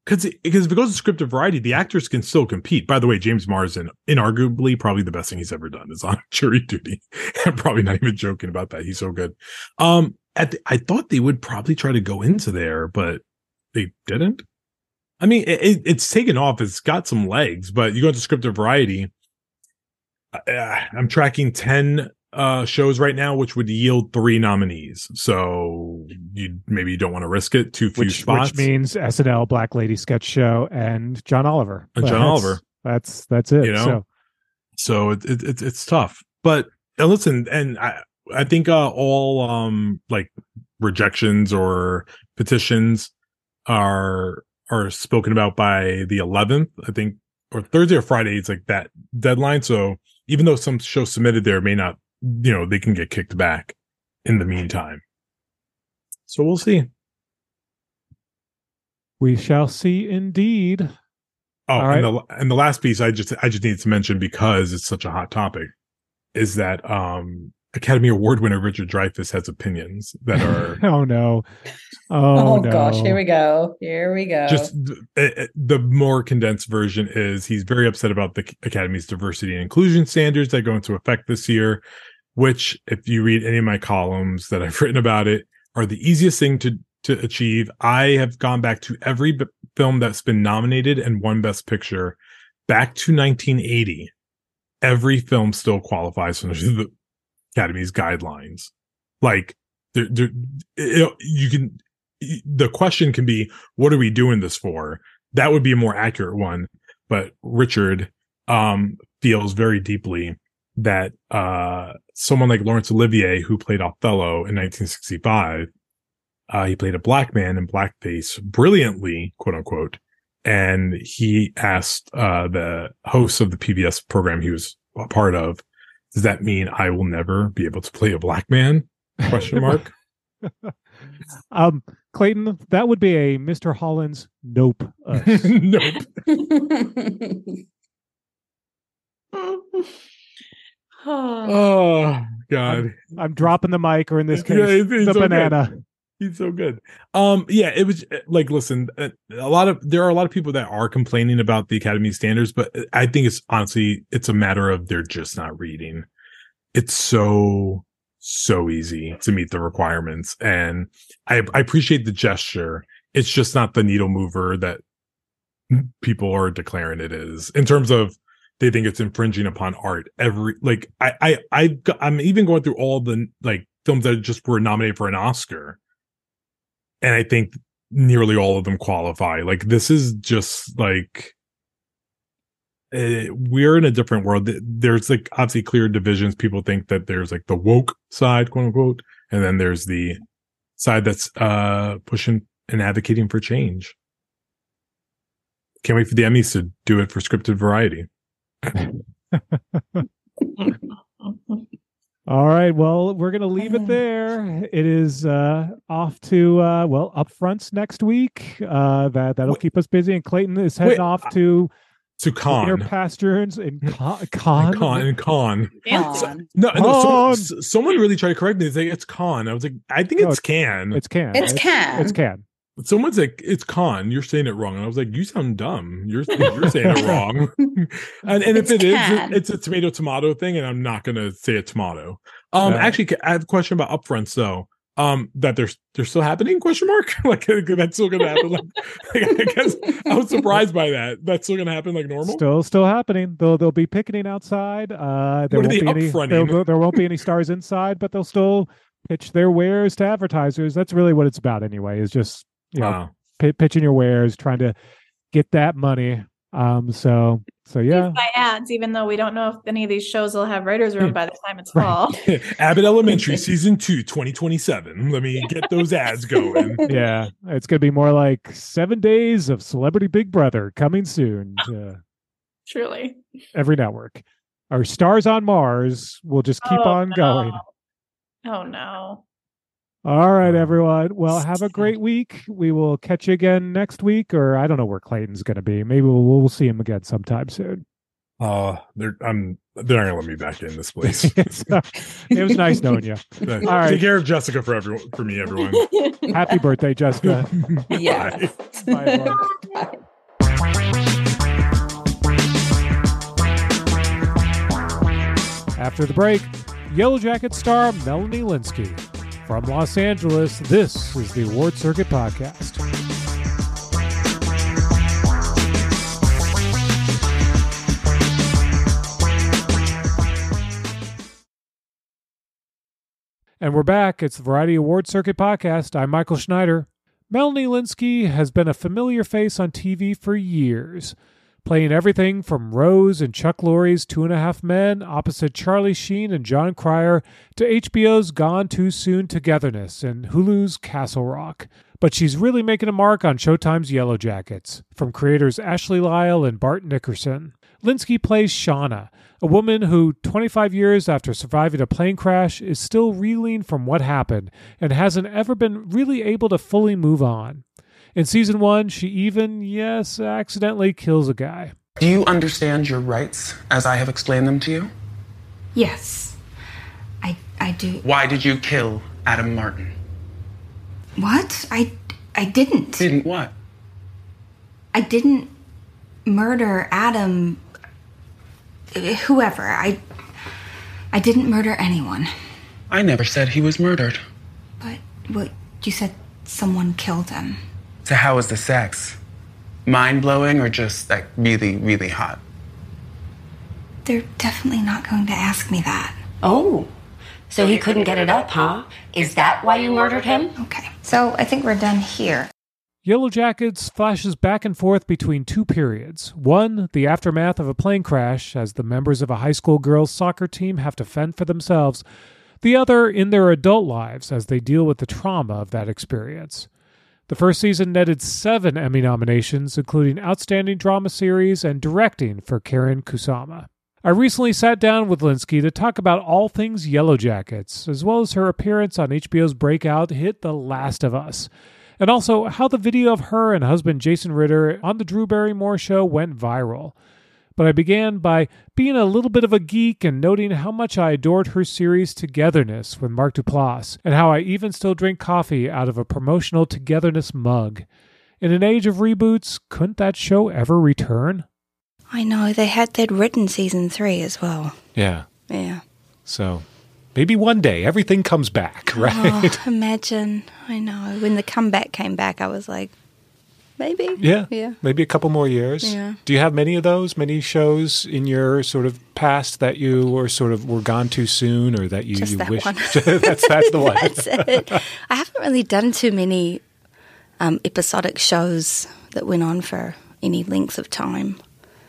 because it, because if it goes to scripted variety, the actors can still compete. By the way, James Marsden, inarguably probably the best thing he's ever done, is on jury duty. I'm probably not even joking about that. He's so good. Um, at the, I thought they would probably try to go into there, but they didn't. I mean, it, it's taken off. It's got some legs, but you go into scripted variety. Uh, I'm tracking ten uh, shows right now, which would yield three nominees. So you maybe you don't want to risk it. Too few which, spots. Which means S N L, Black Lady Sketch Show, and John Oliver. And but John that's, Oliver. That's that's it. You know? So, so it, it, it, it's tough. But and listen, and I I think uh, all um like rejections or petitions are. are spoken about by the eleventh, I think, or Thursday or Friday. It's like that deadline. So even though some shows submitted there may not, you know, they can get kicked back in the meantime. So we'll see. We shall see indeed. Oh, all and, right. the, and the last piece I just, I just needed to mention because it's such a hot topic is that, um, Academy Award winner Richard Dreyfuss has opinions that are oh no oh, oh no. gosh here we go here we go just the, the more condensed version is he's very upset about the Academy's diversity and inclusion standards that go into effect this year, which if you read any of my columns that I've written about it are the easiest thing to to achieve. I have gone back to every b- film that's been nominated and won Best Picture back to nineteen eighty. Every film still qualifies for the Academy's guidelines. Like they're, they're, it, you can the question can be, what are we doing this for? That would be a more accurate one, but Richard um feels very deeply that uh someone like Laurence Olivier, who played Othello in nineteen sixty-five, uh he played a black man in blackface brilliantly, quote unquote, and he asked uh the host of the P B S program he was a part of, does that mean I will never be able to play a black man? Question mark. um, Clayton, that would be a Mister Holland's nope. Nope. Oh, God. I'm, I'm dropping the mic, or in this case, yeah, he's, he's the so banana. Good. He's so good. Um, yeah, it was like, listen, a, a lot of there are a lot of people that are complaining about the Academy standards, but I think it's honestly, it's a matter of they're just not reading. It's so, so easy to meet the requirements. And I, I appreciate the gesture. It's just not the needle mover that people are declaring it is in terms of they think it's infringing upon art. Every like I, I, I I'm even going through all the like films that just were nominated for an Oscar. And I think nearly all of them qualify. Like, this is just like, uh, we're in a different world. There's like obviously clear divisions. People think that there's like the woke side, quote unquote. And then there's the side that's uh, pushing and advocating for change. Can't wait for the Emmys to do it for scripted variety. All right. Well, we're going to leave it there. It is uh, off to, uh, well, upfronts next week. Uh, that, that'll wait, keep us busy. And Clayton is heading wait, off to... To con. Inner pastures and con. Con. And con. con. So, no, con. no someone, someone really tried to correct me. They say it's con. I was like, I think no, it's, it's can. It's can. It's, it's can. It's can. Someone's like, it's con. You're saying it wrong. And I was like, you sound dumb. You're you're saying it wrong. and and it's if it can. is, it's a tomato tomato thing. And I'm not going to say a tomato. Um, no. Actually, I have a question about upfronts though. Um, that they're they're still happening? Question mark. Like that's still gonna happen. Like, like, I guess I was surprised by that. That's still gonna happen like normal. Still, still happening. They'll they'll be picketing outside. Uh, there what won't be upfronting? any. There won't be any stars inside, but they'll still pitch their wares to advertisers. That's really what it's about, anyway. Is just you know wow. p- pitching your wares, trying to get that money. Um. So. So yeah. By ads, even though we don't know if any of these shows will have writers' room by the time it's fall. Right. Abbott Elementary season two, twenty twenty-seven. Let me get those ads going. Yeah, it's gonna be more like seven days of Celebrity Big Brother coming soon. Uh, Truly. Every network. Our Stars on Mars will just keep oh, on no. going. Oh no. All right, everyone. Well, have a great week. We will catch you again next week, or I don't know where Clayton's going to be. Maybe we'll, we'll see him again sometime soon. Uh, they're, I'm, they're not going to let me back in this place. It was nice knowing you. All right. Take care of Jessica for everyone, for me, everyone. Happy birthday, Jessica. Yeah. Bye. Bye, Bye. After the break, Yellowjackets star Melanie Lynskey. From Los Angeles, this is the Award Circuit Podcast. And we're back. It's the Variety Award Circuit Podcast. I'm Michael Schneider. Melanie Lynskey has been a familiar face on T V for years, playing everything from Rose and Chuck Lorre's Two and a Half Men opposite Charlie Sheen and John Cryer to H B O's Gone Too Soon Togetherness and Hulu's Castle Rock. But she's really making a mark on Showtime's Yellowjackets, from creators Ashley Lyle and Bart Nickerson. Lynskey plays Shauna, a woman who, twenty-five years after surviving a plane crash, is still reeling from what happened and hasn't ever been really able to fully move on. In season one, she even, yes, accidentally kills a guy. Do you understand your rights as I have explained them to you? Yes, I I do. Why did you kill Adam Martin? What? I, I didn't. Didn't what? I didn't murder Adam, whoever. I, I didn't murder anyone. I never said he was murdered. But what, you said someone killed him. So how was the sex? Mind-blowing or just, like, really, really hot? They're definitely not going to ask me that. Oh, so he couldn't get it up, huh? Is that why you murdered him? Okay, so I think we're done here. Yellowjackets flashes back and forth between two periods. One, the aftermath of a plane crash, as the members of a high school girls' soccer team have to fend for themselves. The other, in their adult lives, as they deal with the trauma of that experience. The first season netted seven Emmy nominations, including Outstanding Drama Series and Directing for Karen Kusama. I recently sat down with Lynskey to talk about all things Yellowjackets, as well as her appearance on H B O's breakout hit The Last of Us, and also how the video of her and husband Jason Ritter on The Drew Barrymore Show went viral. But I began by being a little bit of a geek and noting how much I adored her series Togetherness with Mark Duplass, and how I even still drink coffee out of a promotional Togetherness mug. In an age of reboots, couldn't that show ever return? I know, they had that written season three as well. Yeah. Yeah. So, maybe one day everything comes back, right? Oh, imagine. I know. When the comeback came back, I was like, maybe. Yeah. Yeah. Maybe a couple more years. Yeah. Do you have many of those, many shows in your sort of past that you were sort of were gone too soon or that you, Just you that wish? One. that's, that's the one. That's it. I haven't really done too many um, episodic shows that went on for any length of time.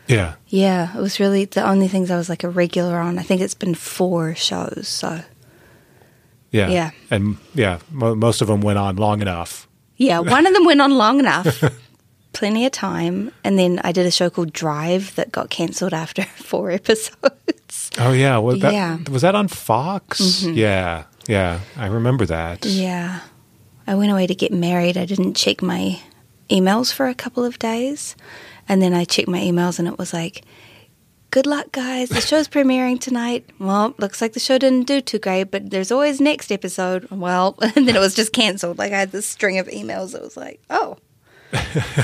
Yeah. Yeah. It was really the only things I was like a regular on. I think it's been four shows. So. Yeah. Yeah. And yeah, mo- most of them went on long enough. Yeah, one of them went on long enough, plenty of time, and then I did a show called Drive that got cancelled after four episodes. Oh, yeah. Well, that, yeah. Was that on Fox? Mm-hmm. Yeah, yeah, I remember that. Yeah. I went away to get married. I didn't check my emails for a couple of days, and then I checked my emails, and it was like, good luck, guys. The show's premiering tonight. Well, looks like the show didn't do too great, but there's always next episode. Well, and then it was just canceled. Like, I had this string of emails that was like, oh,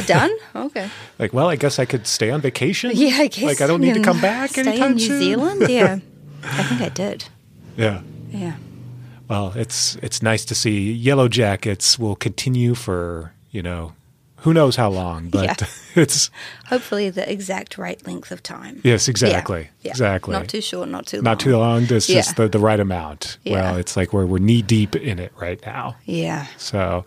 done? Okay. Like, well, I guess I could stay on vacation. Yeah, I guess. Like, I don't need to come back anytime soon. Stay in New Zealand? Yeah. I think I did. Yeah. Yeah. Well, it's it's nice to see Yellowjackets will continue for, you know, who knows how long, but yeah. It's... Hopefully the exact right length of time. Yes, exactly. Yeah. Yeah. Exactly. Not too short, not too long. Not too long, it's yeah. just the, the right amount. Yeah. Well, it's like we're, we're knee-deep in it right now. Yeah. So,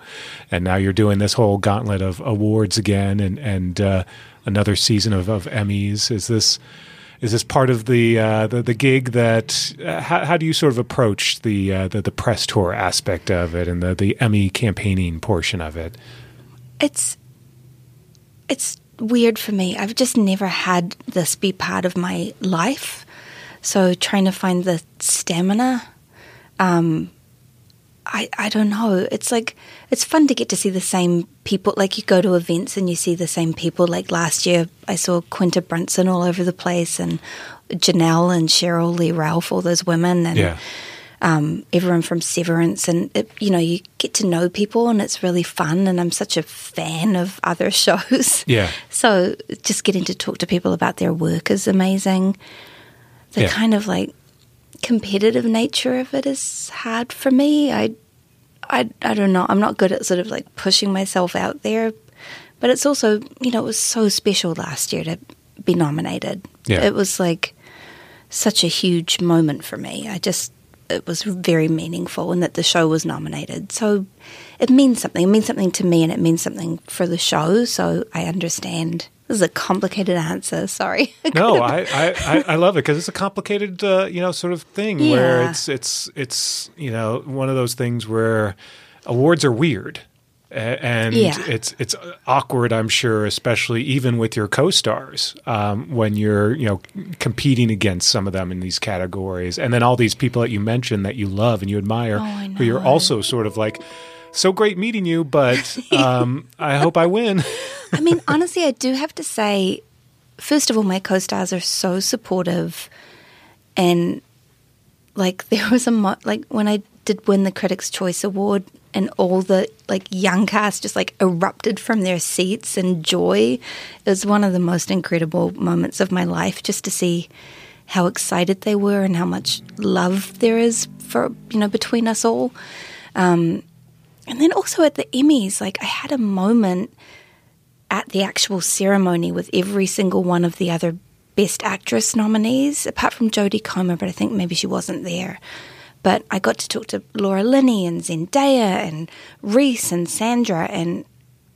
and now you're doing this whole gauntlet of awards again and, and uh, another season of, of Emmys. Is this... Is this part of the uh, the, the gig that uh, – how, how do you sort of approach the, uh, the, the press tour aspect of it and the, the Emmy campaigning portion of it? It's – It's weird for me. I've just never had this be part of my life. So trying to find the stamina um, I, I don't know. It's like, it's fun to get to see the same people. Like, you go to events and you see the same people. Like last year, I saw Quinta Brunson all over the place, and Janelle and Cheryl Lee Ralph, all those women, and yeah. um, everyone from Severance. And, it, you know, you get to know people and it's really fun. And I'm such a fan of other shows. Yeah. So just getting to talk to people about their work is amazing. The yeah. kind of like competitive nature of it is hard for me. I, I, I don't know. I'm not good at sort of like pushing myself out there. But it's also, you know, it was so special last year to be nominated. Yeah. It was like such a huge moment for me. I just, it was very meaningful, and that the show was nominated. So it means something. It means something to me, and it means something for the show. So I understand. This is a complicated answer. Sorry. No, I, I, I love it because it's a complicated, uh, you know, sort of thing yeah. where it's, it's, it's, you know, one of those things where awards are weird and yeah. it's, it's awkward, I'm sure, especially even with your co-stars um, when you're, you know, competing against some of them in these categories. And then all these people that you mentioned that you love and you admire, oh, I know. Who you're also sort of like, so great meeting you, but um, I hope I win. I mean, honestly, I do have to say, first of all, my co-stars are so supportive. And, like, there was a mo- – like, when I did win the Critics' Choice Award and all the, like, young cast just, like, erupted from their seats in joy, it was one of the most incredible moments of my life, just to see how excited they were and how much love there is for, you know, between us all. Um And then also at the Emmys, like, I had a moment at the actual ceremony with every single one of the other Best Actress nominees, apart from Jodie Comer, but I think maybe she wasn't there. But I got to talk to Laura Linney and Zendaya and Reese and Sandra, and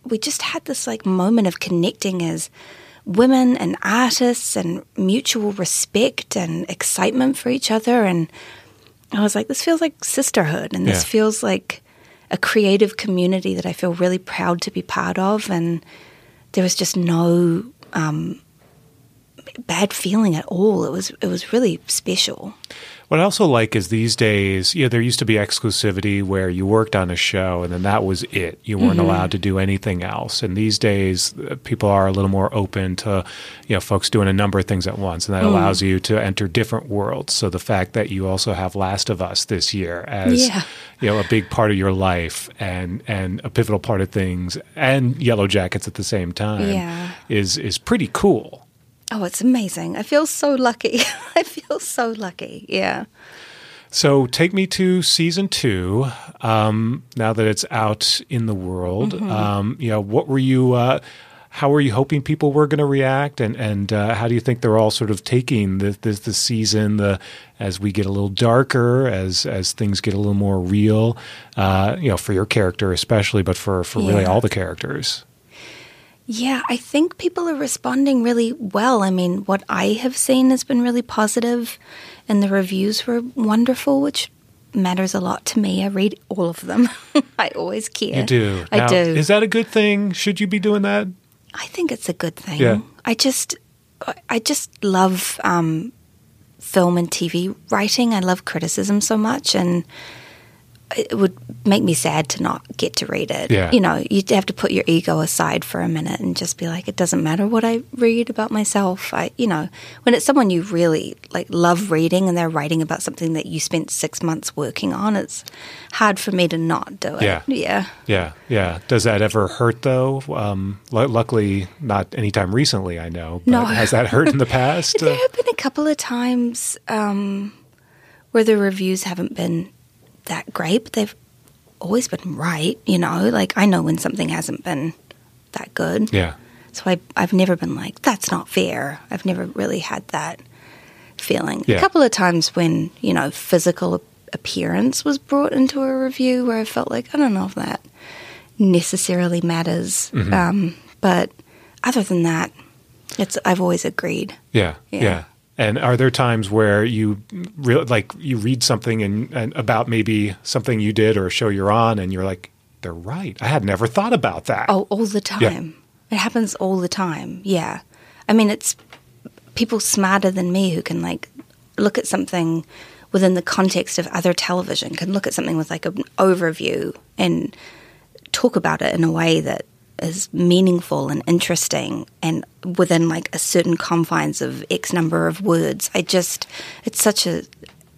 we just had this, like, moment of connecting as women and artists and mutual respect and excitement for each other. And I was like, this feels like sisterhood, and this yeah. feels like a creative community that I feel really proud to be part of, and there was just no um, bad feeling at all. It was it was really special. What I also like is these days, you know, there used to be exclusivity where you worked on a show and then that was it. You weren't mm-hmm. allowed to do anything else. And these days, people are a little more open to, you know, folks doing a number of things at once. And that mm. allows you to enter different worlds. So the fact that you also have Last of Us this year as, yeah. you know, a big part of your life and, and a pivotal part of things, and Yellowjackets at the same time yeah. is is pretty cool. Oh, it's amazing. I feel so lucky. I feel so lucky. Yeah. So take me to season two, um, now that it's out in the world. Mm-hmm. Um, you know, what were you uh, – how were you hoping people were going to react? And, and uh, how do you think they're all sort of taking this, this, this season, the, as we get a little darker, as as things get a little more real, uh, you know, for your character especially, but for, for yeah. really all the characters? Yeah, I think people are responding really well. I mean, what I have seen has been really positive, and the reviews were wonderful, which matters a lot to me. I read all of them. I always care. You do. I now, do. Is that a good thing? Should you be doing that? I think it's a good thing. Yeah. I just, I just love um, film and T V writing. I love criticism so much, and it would make me sad to not get to read it. Yeah. You know, you'd have to put your ego aside for a minute and just be like, it doesn't matter what I read about myself. I, you know, when it's someone you really like love reading and they're writing about something that you spent six months working on, it's hard for me to not do it. Yeah. Yeah. Yeah. yeah. Does that ever hurt though? Um, l- luckily, not anytime recently, I know. But no. Has that hurt in the past? There have been a couple of times um, where the reviews haven't been that great, but they've always been right, you know, like I know when something hasn't been that good. Yeah. So I, I've never been like, that's not fair. I've never really had that feeling. Yeah. A couple of times when, you know, physical appearance was brought into a review where I felt like, I don't know if that necessarily matters. Mm-hmm. Um, but other than that, it's I've always agreed. Yeah, yeah. yeah. And are there times where you re- like you read something and, and about maybe something you did or a show you're on and you're like, they're right. I had never thought about that. Oh, all the time. Yeah. It happens all the time. Yeah. I mean, it's people smarter than me who can like look at something within the context of other television, can look at something with like an overview and talk about it in a way that is meaningful and interesting and within like a certain confines of X number of words. I just, it's such a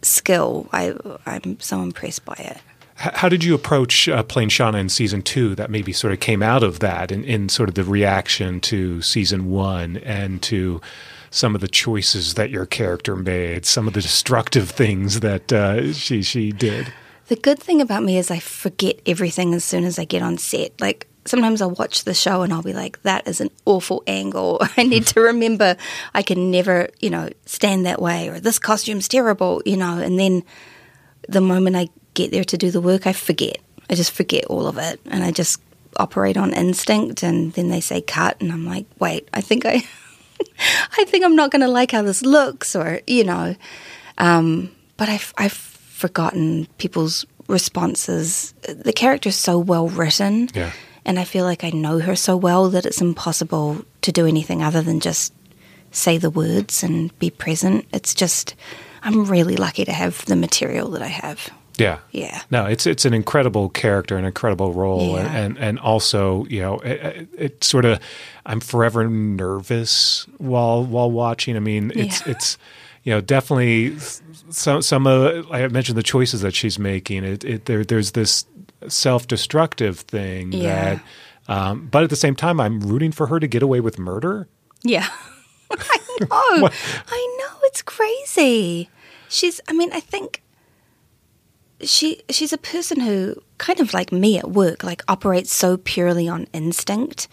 skill. I, I'm so impressed by it. How did you approach uh, playing Shauna in season two that maybe sort of came out of that in, in sort of the reaction to season one and to some of the choices that your character made, some of the destructive things that uh, she she did? The good thing about me is I forget everything as soon as I get on set. Like, sometimes I'll watch the show and I'll be like, that is an awful angle. I need to remember I can never, you know, stand that way, or this costume's terrible, you know. And then the moment I get there to do the work, I forget. I just forget all of it. And I just operate on instinct. And then they say cut. And I'm like, wait, I think I, I think I'm not going to like how this looks, or, you know. Um, but I've, I've forgotten people's responses. The character's so well written. Yeah. And I feel like I know her so well that it's impossible to do anything other than just say the words and be present. It's just, I'm really lucky to have the material that I have. Yeah. Yeah. No, it's it's an incredible character, an incredible role. Yeah. And, and also, you know, it, it sort of, I'm forever nervous while while watching. I mean, it's, yeah. it's you know, definitely some, some of, I mentioned the choices that she's making. It, it there There's this self-destructive thing yeah. that, um, but at the same time, I'm rooting for her to get away with murder. Yeah. I know. I know. It's crazy. She's, I mean, I think... She she's a person who, kind of like me at work, like operates so purely on instinct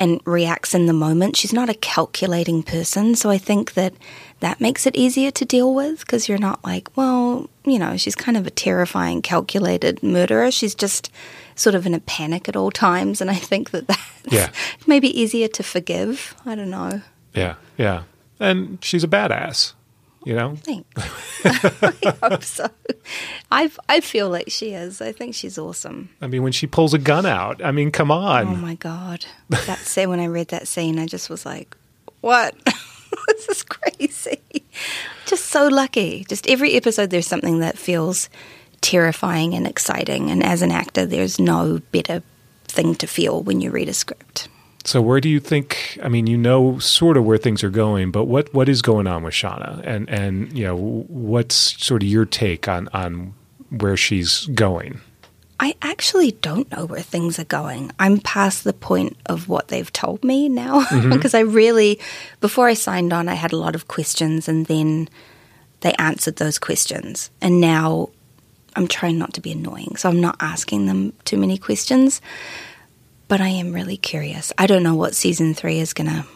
and reacts in the moment. She's not a calculating person. So I think that that makes it easier to deal with, because you're not like, well, you know, she's kind of a terrifying, calculated murderer. She's just sort of in a panic at all times. And I think that that's yeah. maybe easier to forgive. I don't know. Yeah, yeah. And she's a badass. You know? Thanks. I hope so. I I feel like she is. I think she's awesome. I mean, when she pulls a gun out, I mean, come on. Oh, my God. That scene, when I read that scene, I just was like, what? This is crazy. Just so lucky. Just every episode there's something that feels terrifying and exciting. And as an actor, there's no better thing to feel when you read a script. So where do you think, I mean, you know sort of where things are going, but what, what is going on with Shauna? And, and you know, what's sort of your take on, on where she's going? I actually don't know where things are going. I'm past the point of what they've told me now, mm-hmm. because I really, before I signed on, I had a lot of questions, and then they answered those questions. And now I'm trying not to be annoying, so I'm not asking them too many questions. But I am really curious. I don't know what season three is going to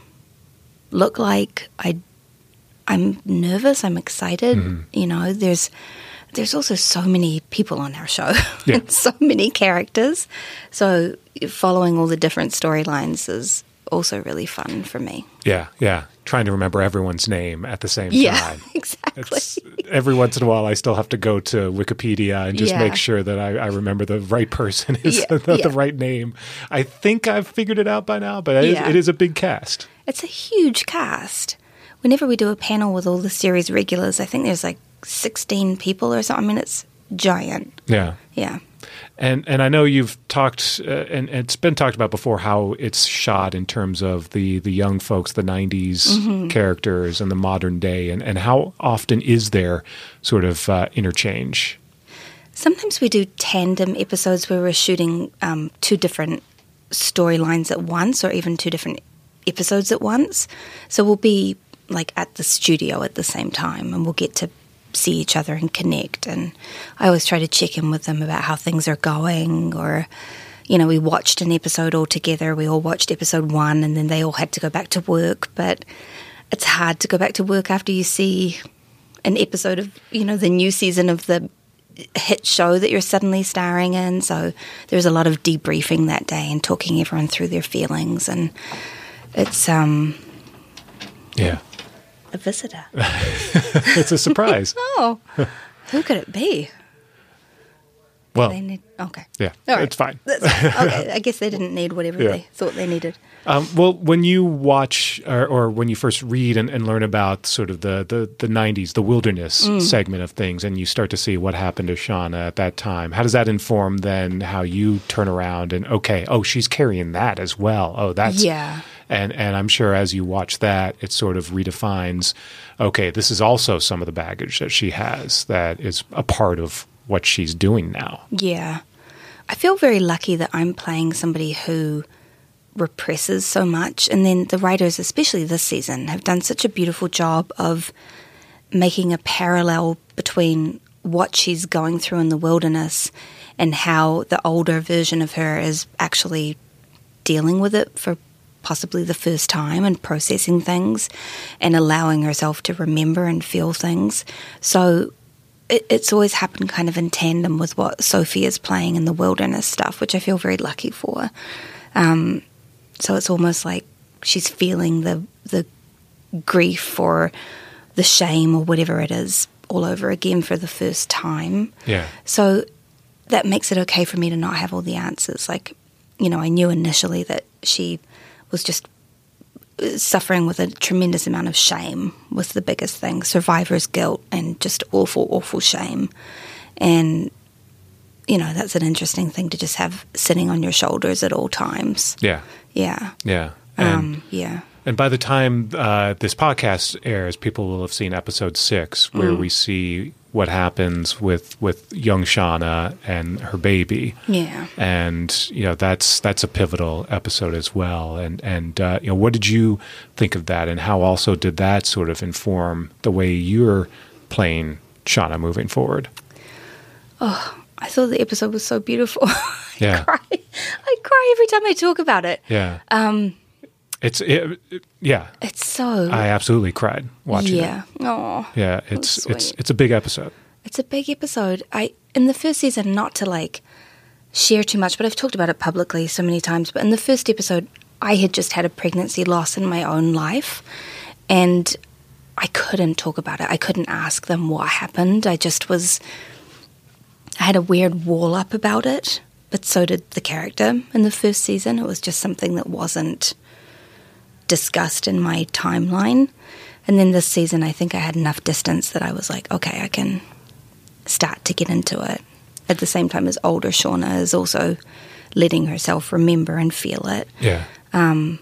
look like. I, I'm nervous. I'm excited. Mm-hmm. You know, there's there's also so many people on our show yeah. and so many characters. So following all the different storylines is also really fun for me. Yeah, yeah. Trying to remember everyone's name at the same yeah, time. Yeah, exactly. It's, every once in a while, I still have to go to Wikipedia and just yeah. make sure that I, I remember the right person is yeah, the, yeah. the right name. I think I've figured it out by now, but it, yeah. is, it is a big cast. It's a huge cast. Whenever we do a panel with all the series regulars, I think there's like sixteen people or something. I mean, it's giant. Yeah. Yeah. And and I know you've talked, uh, and, and it's been talked about before, how it's shot in terms of the, the young folks, the nineties mm-hmm. characters and the modern day. And, and how often is there sort of uh, interchange? Sometimes we do tandem episodes where we're shooting um, two different storylines at once, or even two different episodes at once. So we'll be like at the studio at the same time, and we'll get to see each other and connect, and I always try to check in with them about how things are going. Or, you know, we watched an episode all together, we all watched episode one, and then they all had to go back to work. But it's hard to go back to work after you see an episode of, you know, the new season of the hit show that you're suddenly starring in. So there's a lot of debriefing that day and talking everyone through their feelings, and it's um yeah a visitor. It's a surprise. Oh, who could it be? Well, they need, okay. Yeah, right. It's fine. That's, okay, I guess they didn't need whatever yeah. they thought they needed. Um, well, when you watch or, or when you first read and, and learn about sort of the, the, the nineties, the wilderness mm. segment of things, and you start to see what happened to Shauna at that time, how does that inform then how you turn around and, okay, oh, she's carrying that as well. Oh, that's... yeah. And and I'm sure as you watch that, it sort of redefines, okay, this is also some of the baggage that she has that is a part of what she's doing now. Yeah. I feel very lucky that I'm playing somebody who represses so much. And then the writers, especially this season, have done such a beautiful job of making a parallel between what she's going through in the wilderness and how the older version of her is actually dealing with it for possibly the first time and processing things and allowing herself to remember and feel things. So it, it's always happened kind of in tandem with what Sophie is playing in the wilderness stuff, which I feel very lucky for. Um, so it's almost like she's feeling the the grief or the shame or whatever it is all over again for the first time. Yeah. So that makes it okay for me to not have all the answers. Like, you know, I knew initially that she was just suffering with a tremendous amount of shame was the biggest thing, survivor's guilt and just awful, awful shame. And, you know, that's an interesting thing to just have sitting on your shoulders at all times. Yeah. Yeah. Yeah. And, um, yeah. And by the time uh, this podcast airs, people will have seen episode six where mm. we see what happens with, with young Shauna and her baby. Yeah. And, you know, that's that's a pivotal episode as well. And, and uh, you know, what did you think of that? And how also did that sort of inform the way you're playing Shauna moving forward? Oh, I thought the episode was so beautiful. I yeah. cry. I cry every time I talk about it. Yeah. Um. It's it, it, yeah. It's so. I absolutely cried watching yeah. it. Yeah. Oh. Yeah. It's it's it's a big episode. It's a big episode. I in the first season, not to like share too much, but I've talked about it publicly so many times. But in the first episode, I had just had a pregnancy loss in my own life, and I couldn't talk about it. I couldn't ask them what happened. I just was. I had a weird wall up about it, but so did the character in the first season. It was just something that wasn't discussed in my timeline. And then this season, I think I had enough distance that I was like, okay, I can start to get into it. At the same time as older Shauna is also letting herself remember and feel it. Yeah. Um,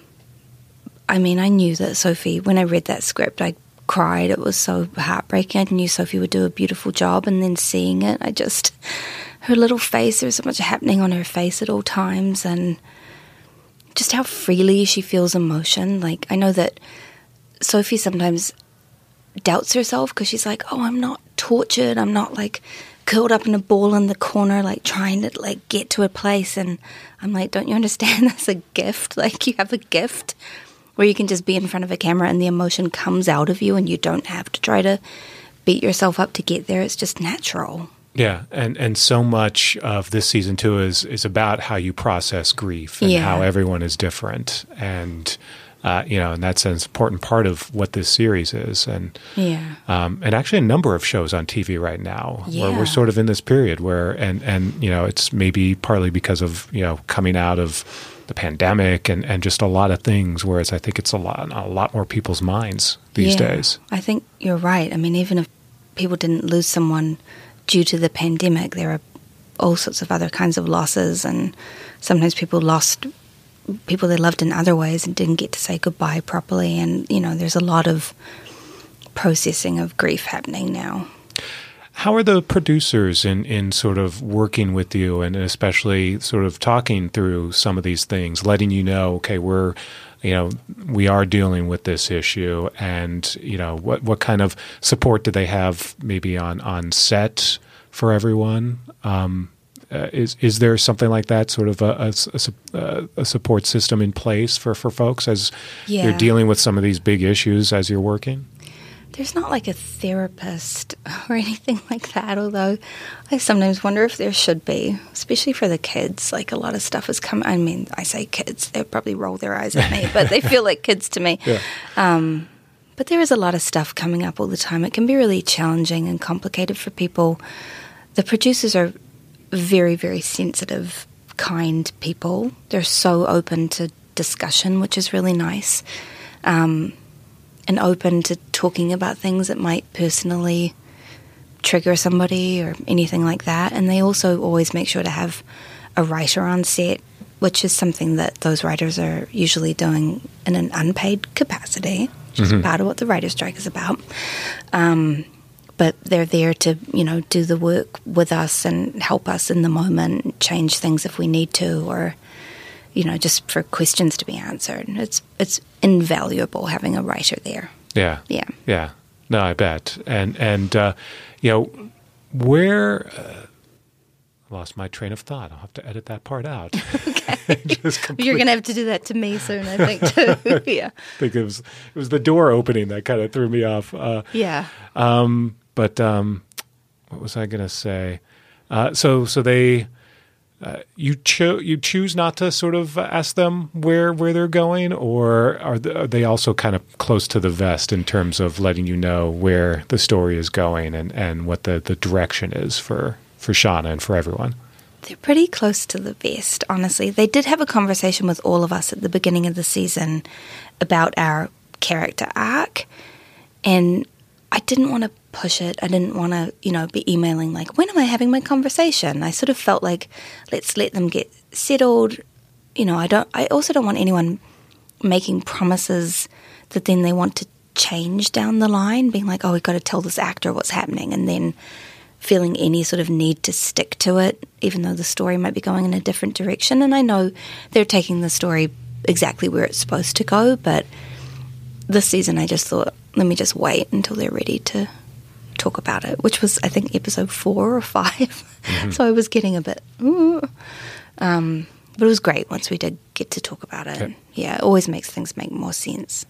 I mean, I knew that Sophie, when I read that script, I cried. It was so heartbreaking. I knew Sophie would do a beautiful job. And then seeing it, I just, her little face, there was so much happening on her face at all times. And just how freely she feels emotion. Like, I know that Sophie sometimes doubts herself because she's like, oh, I'm not tortured. I'm not, like, curled up in a ball in the corner, like, trying to, like, get to a place. And I'm like, don't you understand that's a gift? Like, you have a gift where you can just be in front of a camera and the emotion comes out of you and you don't have to try to beat yourself up to get there. It's just natural. Yeah, and, and so much of this season, too, is, is about how you process grief and yeah. how everyone is different. And, uh, you know, and that's an important part of what this series is. And yeah. um, and actually a number of shows on T V right now yeah. where we're sort of in this period where, and, and, you know, it's maybe partly because of, you know, coming out of the pandemic and, and just a lot of things, whereas I think it's a lot a lot more people's minds these yeah. days. I think you're right. I mean, even if people didn't lose someone due to the pandemic, there are all sorts of other kinds of losses, and sometimes people lost people they loved in other ways and didn't get to say goodbye properly. And, you know, there's a lot of processing of grief happening now. How are the producers in, in sort of working with you and especially sort of talking through some of these things, letting you know, okay, we're, you know, we are dealing with this issue, and, you know, what what kind of support do they have maybe on, on set for everyone? Um, uh, is is there something like that, sort of a, a, a support system in place for, for folks as yeah. you're dealing with some of these big issues as you're working? There's not like a therapist or anything like that, although I sometimes wonder if there should be, especially for the kids. Like, a lot of stuff has come. I mean, I say kids, they probably roll their eyes at me, but they feel like kids to me. Yeah. Um, but there is a lot of stuff coming up all the time. It can be really challenging and complicated for people. The producers are very, very sensitive, kind people. They're so open to discussion, which is really nice, um, and open to talking about things that might personally trigger somebody or anything like that. And they also always make sure to have a writer on set, which is something that those writers are usually doing in an unpaid capacity, which mm-hmm. is part of what the writer's strike is about. Um, but they're there to, you know, do the work with us and help us in the moment, change things if we need to, or, you know, just for questions to be answered. It's it's invaluable having a writer there. Yeah. Yeah. Yeah. No, I bet. And, and uh, you know, where... Uh, I lost my train of thought. I'll have to edit that part out. Okay. Just complete... You're going to have to do that to me soon, I think, too. Yeah. I think it was, it was the door opening that kind of threw me off. Uh, yeah. Um, but um, what was I going to say? Uh, so so they uh, you, cho- you choose not to sort of ask them where, where they're going, or are, th- are they also kind of close to the vest in terms of letting you know where the story is going and, and what the, the direction is for for Shauna and for everyone? They're pretty close to the vest, honestly. They did have a conversation with all of us at the beginning of the season about our character arc, and I didn't want to push it. I didn't want to, you know, be emailing like, when am I having my conversation? I sort of felt like, let's let them get settled. You know, I don't. I also don't want anyone making promises that then they want to change down the line, being like, oh, we've got to tell this actor what's happening, and then feeling any sort of need to stick to it, even though the story might be going in a different direction. And I know they're taking the story exactly where it's supposed to go, but this season I just thought, let me just wait until they're ready to talk about it, which was, I think, episode four or five. Mm-hmm. So I was getting a bit, ooh. Um, but it was great once we did get to talk about it. Okay. Yeah, it always makes things make more sense.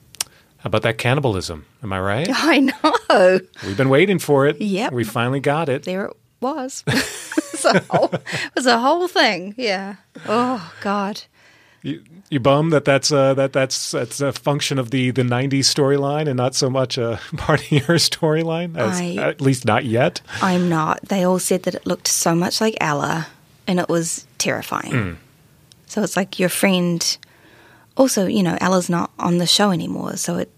How about that cannibalism? Am I right? I know. We've been waiting for it. Yep. We finally got it. There it was. it, was a whole, it was a whole thing. Yeah. Oh, God. You, you bummed that that's, uh, that that's that's a function of the, the nineties storyline and not so much a part of your storyline? At least not yet. I'm not. They all said that it looked so much like Ella, and it was terrifying. Mm. So it's like your friend... Also, you know, Ella's not on the show anymore, so it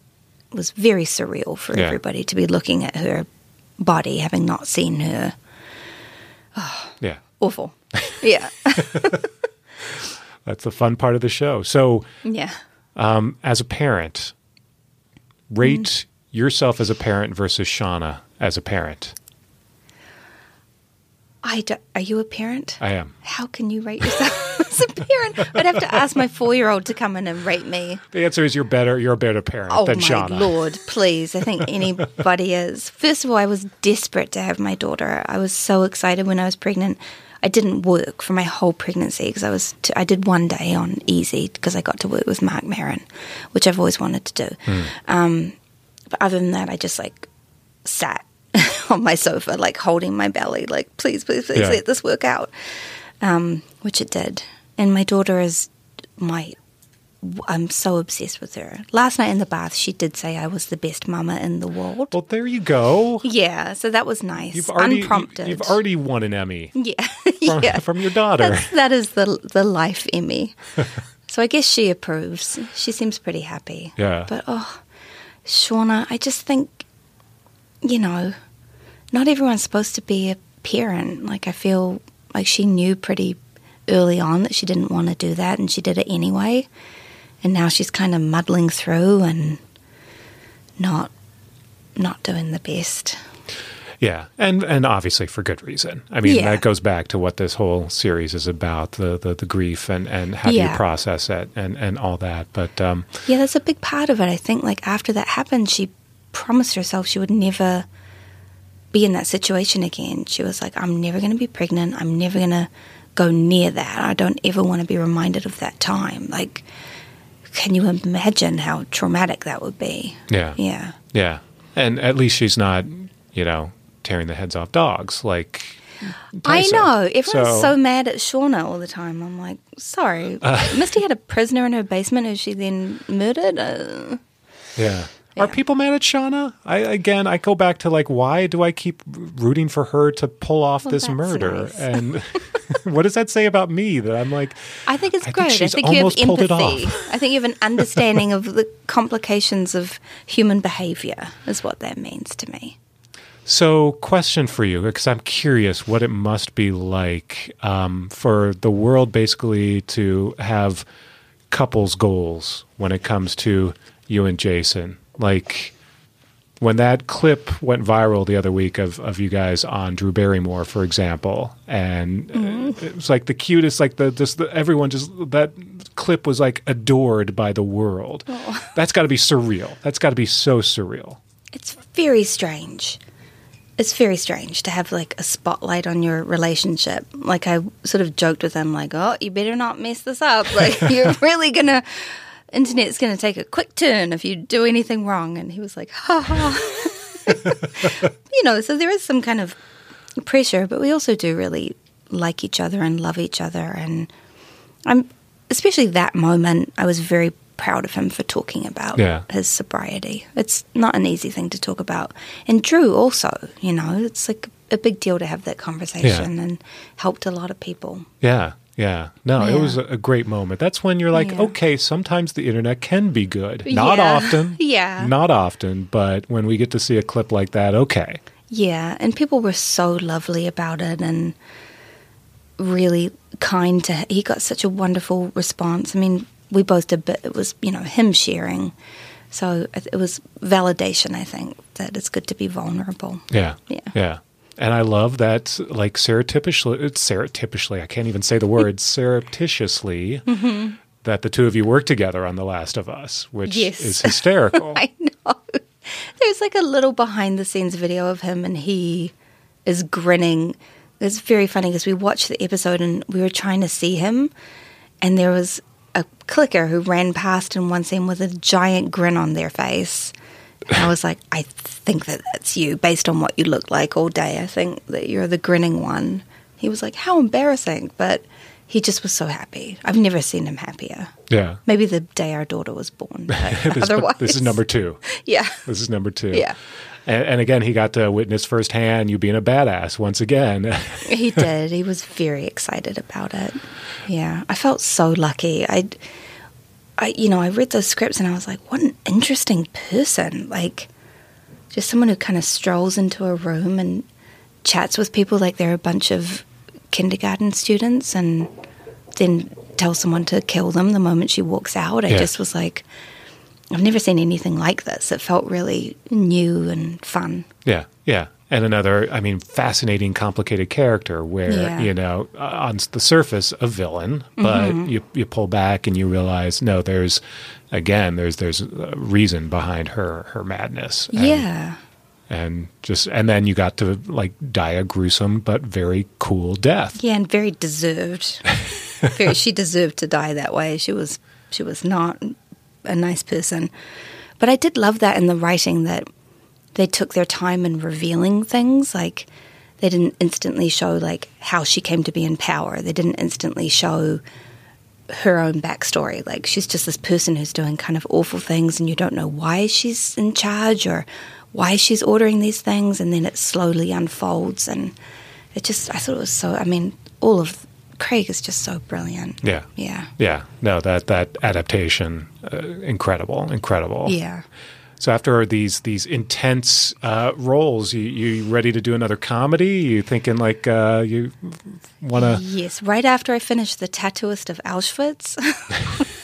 was very surreal for yeah. everybody to be looking at her body, having not seen her. Oh, yeah. Awful. Yeah. That's the fun part of the show. So, yeah. Um, as a parent, rate mm. yourself as a parent versus Shauna as a parent. I do, are you a parent? I am. How can you rate yourself as a parent? I'd have to ask my four-year-old to come in and rate me. The answer is you're better. You're a better parent oh than Shauna. Oh, my Lord, please. I think anybody is. First of all, I was desperate to have my daughter. I was so excited when I was pregnant. I didn't work for my whole pregnancy because I was. T- I did one day on Easy because I got to work with Mark Maron, which I've always wanted to do. Mm. Um, but other than that, I just, like, sat on my sofa, like holding my belly, like, please, please, please yeah. let this work out, um, which it did. And my daughter is my, I'm so obsessed with her. Last night in the bath, she did say I was the best mama in the world. Well, there you go. Yeah, so that was nice. You've already, Unprompted. You've already won an Emmy. Yeah. From, yeah. from your daughter. That's, that is the, the life Emmy. So I guess she approves. She seems pretty happy. Yeah. But, oh, Shauna, I just think, you know... Not everyone's supposed to be a parent. Like, I feel like she knew pretty early on that she didn't want to do that, and she did it anyway. And now she's kind of muddling through and not not doing the best. Yeah, and and obviously for good reason. I mean, yeah. that goes back to what this whole series is about, the the, the grief and, and how yeah. do you process it and, and all that. But um, yeah, that's a big part of it. I think, like, after that happened, she promised herself she would never... be in that situation again. She was like, I'm never going to be pregnant. I'm never going to go near that. I don't ever want to be reminded of that time. Like, can you imagine how traumatic that would be? Yeah. Yeah. Yeah. And at least she's not, you know, tearing the heads off dogs. Like, I know. Everyone's so, so mad at Shauna all the time. I'm like, sorry. Uh, Misty had a prisoner in her basement who she then murdered? Uh, yeah. Yeah. Are people mad at Shauna? I again, I go back to like, why do I keep rooting for her to pull off well, this murder? Nice. And what does that say about me? That I'm like, I think it's I great. Think I think you have empathy. I think you have an understanding of the complications of human behavior, is what that means to me. So, question for you, because I'm curious what it must be like um, for the world basically to have couples goals when it comes to you and Jason. Like when that clip went viral the other week of, of you guys on Drew Barrymore, for example, and mm-hmm. it was like the cutest, like the just the, everyone just that clip was like adored by the world. Oh. That's got to be surreal. That's got to be so surreal. It's very strange. It's very strange to have, like, a spotlight on your relationship. Like, I sort of joked with him, like, oh, you better not mess this up. Like, you're really going to – internet's going to take a quick turn if you do anything wrong. And he was like, ha, ha. You know, so there is some kind of pressure, but we also do really like each other and love each other. And I'm especially that moment, I was very proud of him for talking about yeah. his sobriety. It's not an easy thing to talk about. And Drew also, you know, it's like a big deal to have that conversation yeah. and helped a lot of people. Yeah, yeah. No, yeah. it was a great moment. That's when you're like, yeah. okay, sometimes the internet can be good. Not yeah. often. yeah. Not often, but when we get to see a clip like that, okay. Yeah, and people were so lovely about it and really kind to him. He got such a wonderful response. I mean, we both did, but it was, you know, him sharing. So it was validation, I think, that it's good to be vulnerable. Yeah. Yeah. Yeah. And I love that, like, surreptitiously, surreptitiously, I can't even say the word, surreptitiously, mm-hmm. that the two of you work together on The Last of Us, which yes. is hysterical. I know. There's like a little behind-the-scenes video of him, and he is grinning. It's very funny because we watched the episode, and we were trying to see him, and there was a clicker who ran past in one scene with a giant grin on their face. And I was like, I think that that's you based on what you look like all day. I think that you're the grinning one. He was like, how embarrassing. But he just was so happy. I've never seen him happier. Yeah. Maybe the day our daughter was born. But this, otherwise. But this is number two. Yeah. This is number two. Yeah. And, and again, he got to witness firsthand you being a badass once again. He did. He was very excited about it. Yeah. I felt so lucky. I, I, you know, I read those scripts and I was like, what an interesting person. Like, just someone who kind of strolls into a room and chats with people like they're a bunch of kindergarten students and then tell someone to kill them the moment she walks out. I yeah. just was like, I've never seen anything like this. It felt really new and fun. Yeah, yeah. And another, I mean, fascinating, complicated character where, yeah. you know, on the surface, a villain, but mm-hmm. you you pull back and you realize, no, there's, again, there's there's a reason behind her her madness. And, yeah. And just and then you got to, like, die a gruesome but very cool death. Yeah, and very deserved. very, she deserved to die that way. She was She was not a nice person. But I did love that in the writing that they took their time in revealing things. Like, they didn't instantly show, like, how she came to be in power. They didn't instantly show her own backstory. Like, she's just this person who's doing kind of awful things and you don't know why she's in charge or why she's ordering these things. And then it slowly unfolds. And it just, I thought it was so, I mean, all of Craig is just so brilliant. Yeah. Yeah. Yeah. No, that that adaptation, uh, incredible, incredible. Yeah. So after these these intense uh, roles, you you ready to do another comedy? You thinking like uh, you want to? Yes. Right after I finished The Tattooist of Auschwitz,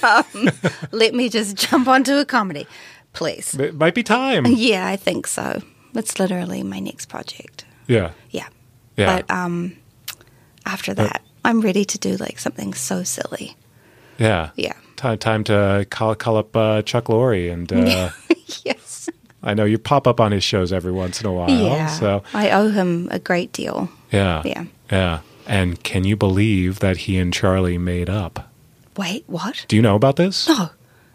um, let me just jump onto a comedy, please. It might be time. Yeah, I think so. That's literally my next project. Yeah. Yeah. Yeah. But um, after that. Uh, I'm ready to do, like, something so silly. Yeah. Yeah. Time time to call call up uh, Chuck Lorre. And, uh, yes. I know you pop up on his shows every once in a while. Yeah. So. I owe him a great deal. Yeah. Yeah. Yeah. And can you believe that he and Charlie made up? Wait, what? Do you know about this? No.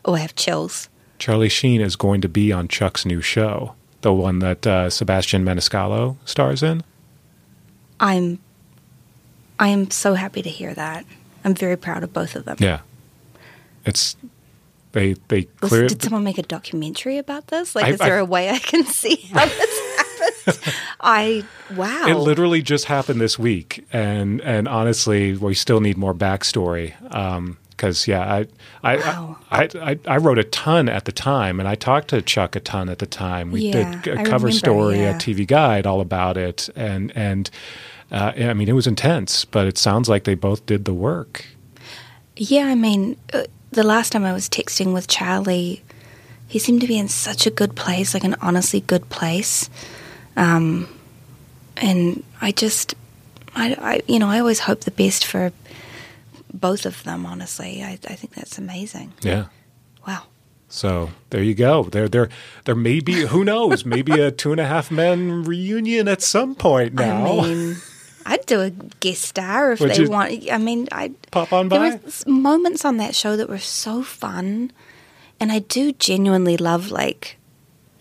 Oh, I have chills. Charlie Sheen is going to be on Chuck's new show, the one that uh, Sebastian Maniscalco stars in. I'm... I am so happy to hear that. I'm very proud of both of them. Yeah. It's They they clear. Was, did someone make a documentary about this? Like, I, is there I, a way I can see how this happened? I wow! It literally just happened this week, and and honestly, we still need more backstory. Um, Because yeah, I I, wow. I I I wrote a ton at the time, and I talked to Chuck a ton at the time. We yeah, did a I cover remember, story, yeah. a T V guide, all about it, and and uh, I mean it was intense. But it sounds like they both did the work. Yeah, I mean, uh, the last time I was texting with Charlie, he seemed to be in such a good place, like an honestly good place. Um, and I just, I, I you know, I always hope the best for both of them, honestly. I, I think that's amazing. Yeah. Wow. So there you go. There, there, there may be, who knows, maybe a Two and a Half Men reunion at some point now. I mean, I'd do a guest star if Would they want. I mean, I'd pop on by. There were moments on that show that were so fun. And I do genuinely love, like,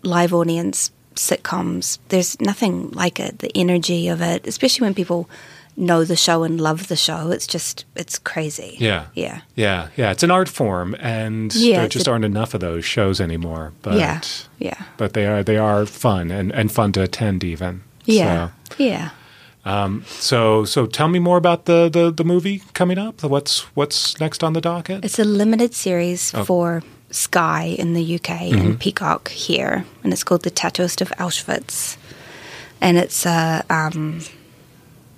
live audience sitcoms. There's nothing like it, the energy of it, especially when people know the show and love the show. It's just, it's crazy. Yeah. Yeah. Yeah. Yeah. It's an art form, and yeah, there just a, aren't enough of those shows anymore. But yeah. Yeah. But they are, they are fun and, and fun to attend even. Yeah. So, yeah. Um, so, so tell me more about the, the, the movie coming up. What's, what's next on the docket? It's a limited series oh. for Sky in the U K mm-hmm. and Peacock here. And it's called The Tattooist of Auschwitz. And it's a, um,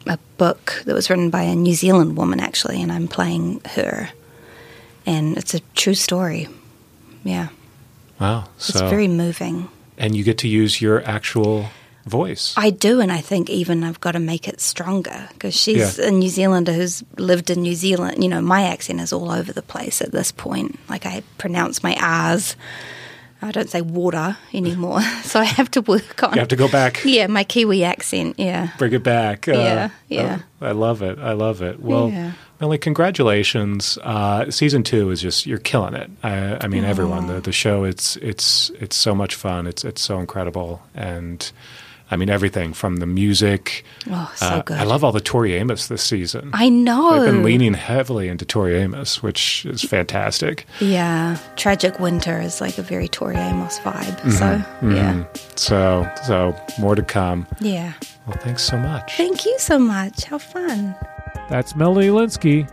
a book that was written by a New Zealand woman, actually, and I'm playing her. And it's a true story. Yeah. Wow. So, it's very moving. And you get to use your actual voice. I do, and I think even I've got to make it stronger, because she's yeah. a New Zealander who's lived in New Zealand. You know, my accent is all over the place at this point. Like, I pronounce my R's. I don't say water anymore, so I have to work on. You have to go back. Yeah, my Kiwi accent, yeah. Bring it back. Uh, yeah, yeah. Uh, I love it. I love it. Well, yeah. Melanie, congratulations. Uh, season two is just, you're killing it. I, I mean, oh. everyone, the, the show, it's it's it's so much fun. It's it's so incredible. And I mean, everything from the music. Oh, so uh, good. I love all the Tori Amos this season. I know. They've been leaning heavily into Tori Amos, which is fantastic. Yeah. Tragic Winter is like a very Tori Amos vibe. Mm-hmm. So, mm-hmm. yeah. So, so more to come. Yeah. Well, thanks so much. Thank you so much. How fun. That's Melanie Lynskey.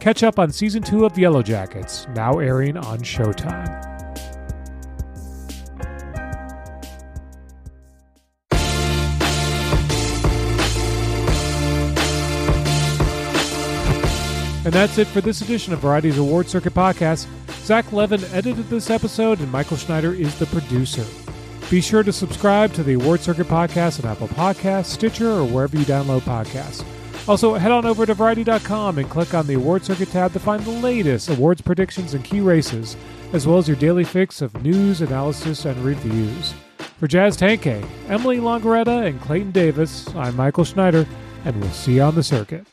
Catch up on season two of Yellowjackets, now airing on Showtime. And that's it for this edition of Variety's Award Circuit Podcast. Zach Levin edited this episode, and Michael Schneider is the producer. Be sure to subscribe to the Award Circuit Podcast on Apple Podcasts, Stitcher, or wherever you download podcasts. Also, head on over to Variety dot com and click on the Award Circuit tab to find the latest awards predictions and key races, as well as your daily fix of news, analysis, and reviews. For Jazz Tanke, Emily Longaretta, and Clayton Davis, I'm Michael Schneider, and we'll see you on the circuit.